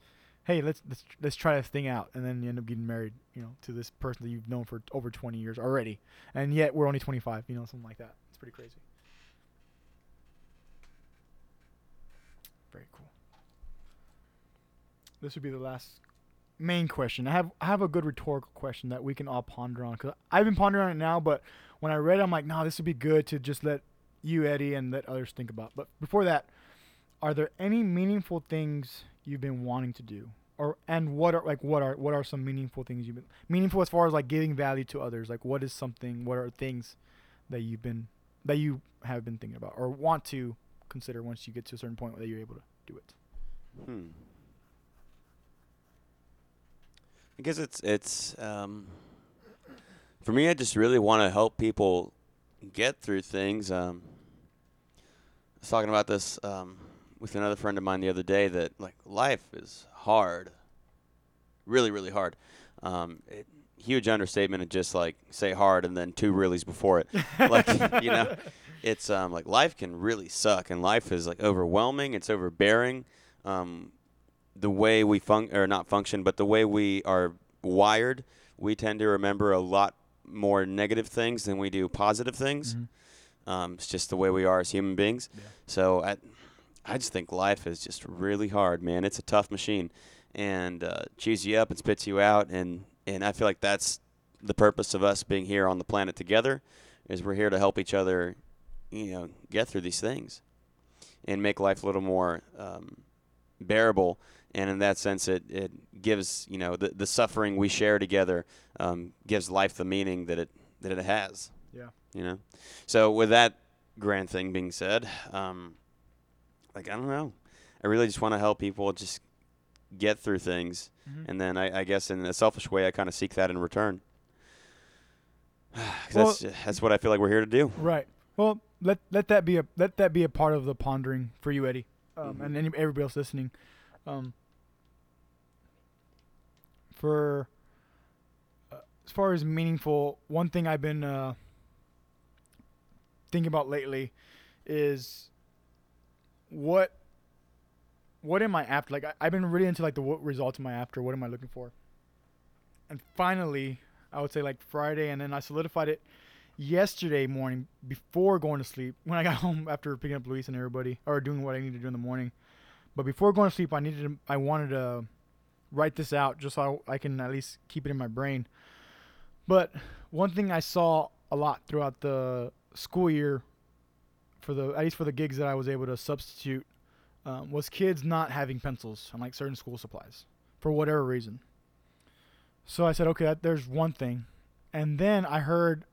hey, let's let's let's try this thing out, and then you end up getting married, you know, to this person that you've known for over twenty years already, and yet we're only twenty-five, you know, something like that. It's pretty crazy. Very cool. This would be the last main question. I have I have a good rhetorical question that we can all ponder on, because I've been pondering on it now, but when I read it, I'm like, no, this would be good to just let you, Eddie, and let others think about. But before that, are there any meaningful things you've been wanting to do, or and what are like what are what are some meaningful things you've been meaningful as far as like giving value to others? Like what is something? What are things that you've been that you have been thinking about or want to consider once you get to a certain point where you're able to do it? Hmm. I guess it's it's um, for me. I just really want to help people get through things. Um, I was talking about this. Um, with another friend of mine the other day that like life is hard, really, really hard. Um, it, huge understatement of just like say hard and then two reallys before it. Like, you know, it's um, like life can really suck and life is like overwhelming. It's overbearing. Um, the way we func or not function, but the way we are wired, we tend to remember a lot more negative things than we do positive things. Mm-hmm. Um, it's just the way we are as human beings. Yeah. So I, I just think life is just really hard, man. It's a tough machine, and uh, chews you up and spits you out, and, and I feel like that's the purpose of us being here on the planet together, is we're here to help each other, you know, get through these things and make life a little more um, bearable, and in that sense, it, it gives, you know, the, the suffering we share together um, gives life the meaning that it, that it has. Yeah. You know? So with that grand thing being said, um, like, I don't know. I really just want to help people just get through things. Mm-hmm. And then I, I guess in a selfish way, I kind of seek that in return. Well, that's, that's what I feel like we're here to do. Right. Well, let let that be a let that be a part of the pondering for you, Eddie, um, mm-hmm. and any, everybody else listening. Um, for uh, as far as meaningful, one thing I've been uh, thinking about lately is, What, what am I after? Like I, I've been really into like the what results am I after? What am I looking for? And finally, I would say like Friday, and then I solidified it yesterday morning before going to sleep. When I got home after picking up Luis and everybody, or doing what I needed to do in the morning, but before going to sleep, I needed, to, I wanted to write this out just so I, I can at least keep it in my brain. But one thing I saw a lot throughout the school year, for the at least for the gigs that I was able to substitute, um, was kids not having pencils on like certain school supplies for whatever reason. So I said, okay, that, there's one thing. And then I heard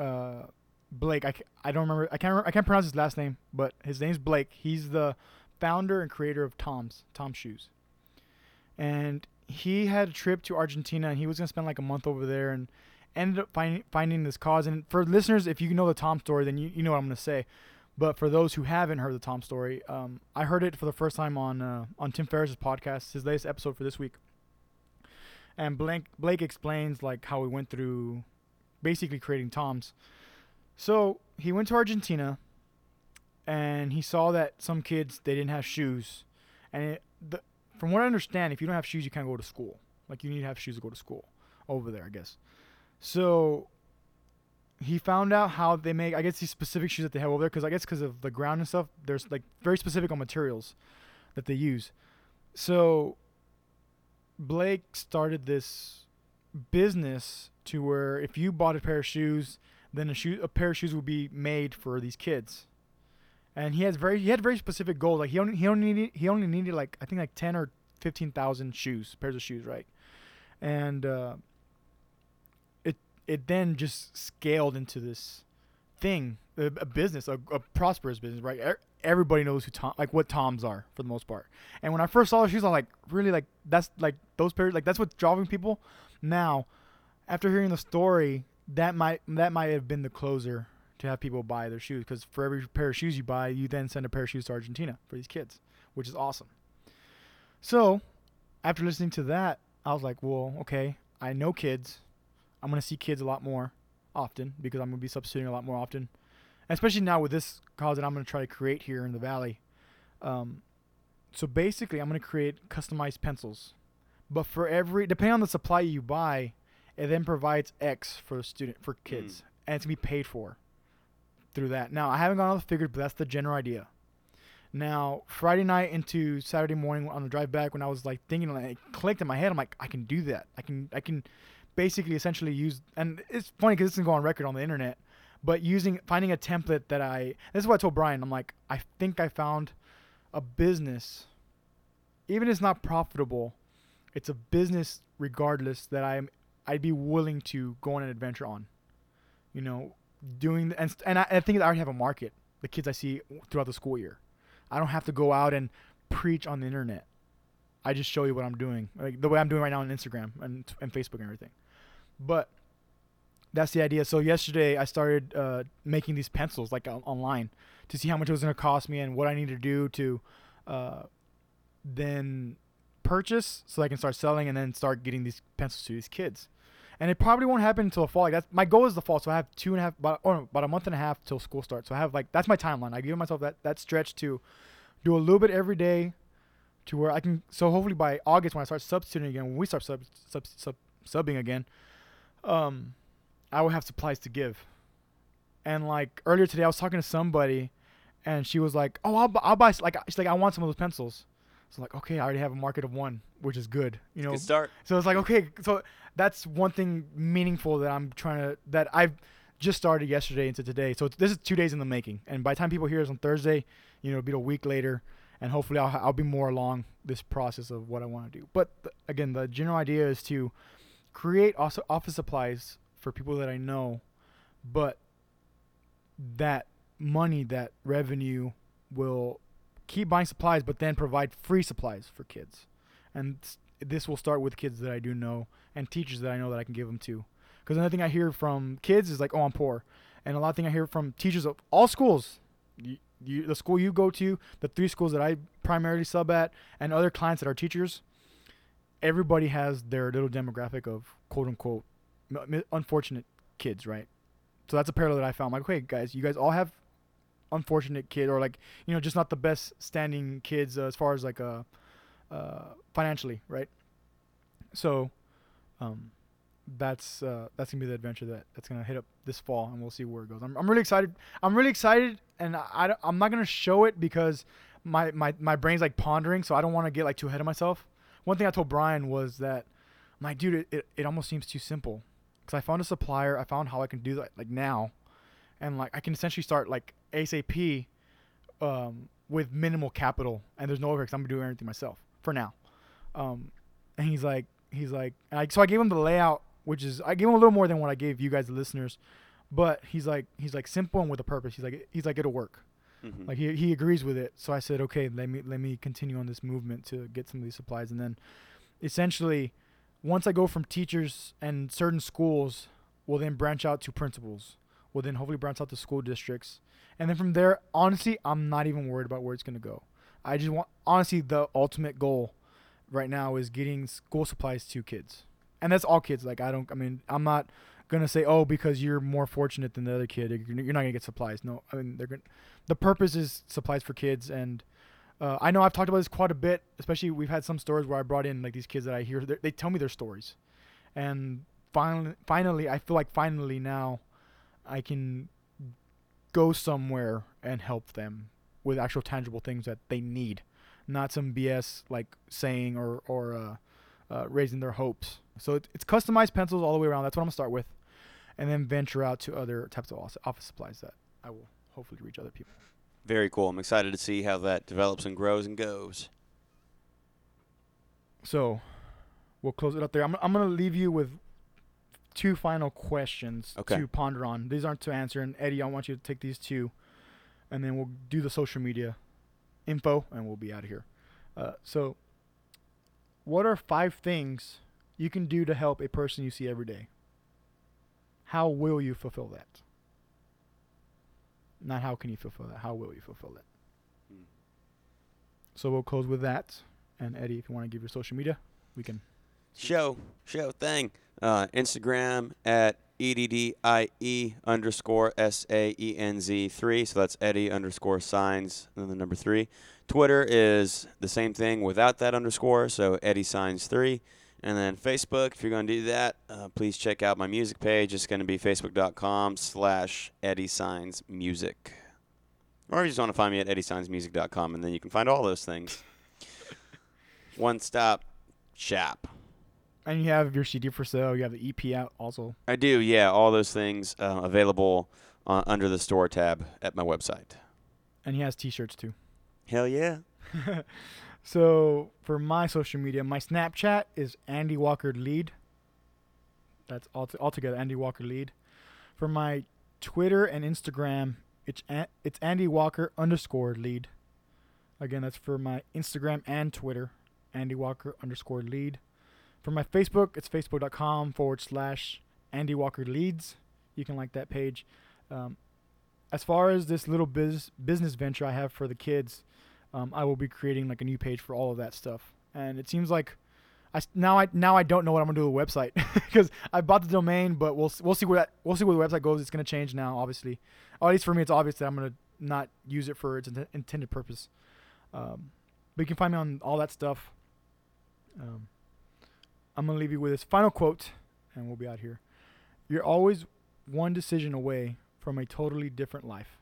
uh, Blake. I, I don't remember. I can't remember, I can't pronounce his last name, but his name's Blake. He's the founder and creator of Toms, Tom's Shoes. And he had a trip to Argentina, and he was gonna spend like a month over there, and ended up find, finding this cause. And for listeners, if you know the Tom story, then you, you know what I'm going to say. But for those who haven't heard the Tom story, um, I heard it for the first time on uh, on Tim Ferriss' podcast, his latest episode for this week. And Blake, Blake explains like how we went through basically creating Toms. So he went to Argentina, and he saw that some kids, they didn't have shoes. And it, the, from what I understand, if you don't have shoes, you can't go to school. Like, you need to have shoes to go to school over there, I guess. So he found out how they make, I guess, these specific shoes that they have over there, because I guess because of the ground and stuff, there's like very specific on materials that they use. So Blake started this business to where if you bought a pair of shoes, then a shoe, a pair of shoes would be made for these kids. And he has very, he had very specific goals. Like he only, he only needed, he only needed like, I think like ten or fifteen thousand shoes, pairs of shoes. Right. And, uh, it, it then just scaled into this thing, a, a business, a, a prosperous business, right? Everybody knows who Tom, like what Toms are for the most part. And when I first saw the shoes, I'm like, really? Like that's like those pairs, like that's what's driving people. Now, after hearing the story, that might, that might have been the closer to have people buy their shoes, because for every pair of shoes you buy, you then send a pair of shoes to Argentina for these kids, which is awesome. So after listening to that, I was like, well, okay, I know kids. I'm going to see kids a lot more often because I'm going to be substituting a lot more often, and especially now with this cause that I'm going to try to create here in the Valley. Um, so basically, I'm going to create customized pencils. But for every, depending on the supply you buy, it then provides X for the student, for kids, mm. and it's going to be paid for through that. Now, I haven't gone all the figures, but that's the general idea. Now, Friday night into Saturday morning on the drive back, when I was like thinking, like, it clicked in my head. I'm like, I can do that. I can, I can basically essentially use, and it's funny because this can go on record on the internet, but using, finding a template that I, this is what I told Brian. I'm like, I think I found a business, even if it's not profitable, it's a business regardless that I'm, I'd be willing to go on an adventure on, you know, doing the, and and I, I think I already have a market. The kids I see throughout the school year, I don't have to go out and preach on the internet. I just show you what I'm doing, like the way I'm doing right now on Instagram and and Facebook and everything. But that's the idea. So yesterday I started uh, making these pencils like uh, online to see how much it was going to cost me and what I need to do to uh, then purchase so I can start selling and then start getting these pencils to these kids. And it probably won't happen until the fall. Like that's my goal is the fall. So I have two and a half, about, or about a month and a half till school starts. So I have like, that's my timeline. I give myself that, that stretch to do a little bit every day to where I can. So hopefully by August, when I start substituting again, when we start sub, sub, sub, subbing again, um, I will have supplies to give. And like earlier today, I was talking to somebody and she was like, oh, I'll, I'll buy, like, she's like, I want some of those pencils. So like, okay, I already have a market of one, which is good, you know. Good start. So it's like, okay, so that's one thing meaningful that I'm trying to, that I've just started yesterday into today. So it's, this is two days in the making, and by the time people hear this on Thursday, you know, it'll be a week later, and hopefully I'll, I'll be more along this process of what I want to do. But the, again, the general idea is to create also office supplies for people that I know, but that money, that revenue will keep buying supplies, but then provide free supplies for kids. And this will start with kids that I do know and teachers that I know that I can give them to. Because another thing I hear from kids is like, oh, I'm poor. And a lot of thing I hear from teachers of all schools, you, you, the school you go to, the three schools that I primarily sub at, and other clients that are teachers, everybody has their little demographic of quote-unquote unfortunate kids, right? So that's a parallel that I found. I'm like, okay, guys, you guys all have unfortunate kid, or like, you know, just not the best standing kids uh, as far as like uh, uh, financially, right? So um, that's uh, that's gonna be the adventure that that's gonna hit up this fall, and we'll see where it goes. I'm I'm really excited. I'm really excited, and I, I I'm not gonna show it because my my my brain's like pondering, so I don't want to get like too ahead of myself. One thing I told Brian was that, I'm like, dude, it, it it almost seems too simple, because I found a supplier, I found how I can do that like now, and like I can essentially start like ASAP um, with minimal capital, and there's no overhead because I'm doing everything myself for now. Um, and he's like, he's like, and I, so I gave him the layout, which is, I gave him a little more than what I gave you guys, the listeners, but he's like, he's like simple and with a purpose. He's like, he's like, it'll work. Mm-hmm. Like he, he agrees with it. So I said, okay, let me, let me continue on this movement to get some of these supplies. And then essentially once I go from teachers and certain schools, we'll then branch out to principals. will then hopefully branch out to school districts. And then from there, honestly, I'm not even worried about where it's going to go. I just want, honestly, the ultimate goal right now is getting school supplies to kids. And that's all kids. Like, I don't, I mean, I'm not going to say, oh, because you're more fortunate than the other kid, you're not going to get supplies. No, I mean, they're going to, the purpose is supplies for kids. And uh, I know I've talked about this quite a bit, especially we've had some stories where I brought in like these kids that I hear, they tell me their stories. And finally, finally, I feel like finally now I can go somewhere and help them with actual tangible things that they need, not some B S like saying or or uh, uh, raising their hopes. So it, it's customized pencils all the way around. That's what I'm gonna start with, and then venture out to other types of office supplies that I will hopefully reach other people. Very cool. I'm excited to see how that develops and grows and goes. So we'll close it up there. I'm I'm gonna leave you with two final questions okay. to ponder on. These aren't to answer, and Eddie, I want you to take these two, and then we'll do the social media info, and we'll be out of here. Uh, so what are five things you can do to help a person you see every day? How will you fulfill that? Not how can you fulfill that. How will you fulfill that? Hmm. So we'll close with that. And Eddie, if you want to give your social media, we can. Show, show thing. Uh, Instagram at E D D I E underscore S A E N Z three. So that's Eddie underscore Saenz and then the number three. Twitter is the same thing without that underscore. So Eddie Saenz three. And then Facebook, if you're going to do that, uh, please check out my music page. It's going to be facebook.com slash Eddie Saenz music. Or if you just want to find me at eddie saenz music dot com, and then you can find all those things. One stop shop. And you have your C D for sale. You have the E P out also. I do, yeah. All those things uh, available uh, under the store tab at my website. And he has T-shirts too. Hell yeah. So for my social media, my Snapchat is Andy Walker Lead. That's all t- altogether Andy Walker Lead. For my Twitter and Instagram, it's a- it's Andy Walker underscore Lead. Again, that's for my Instagram and Twitter, Andy Walker underscore Lead. For my Facebook, it's facebook.com forward slash Andy Walker Leads. You can like that page. Um, as far as this little biz, business venture I have for the kids, um, I will be creating like a new page for all of that stuff. And it seems like I now I now I don't know what I'm gonna do with the website because I bought the domain, but we'll we'll see where that we'll see where the website goes. It's gonna change now, obviously. Or at least for me, it's obvious that I'm gonna not use it for its int- intended purpose. Um, but you can find me on all that stuff. Um, I'm going to leave you with this final quote, and we'll be out here. You're always one decision away from a totally different life.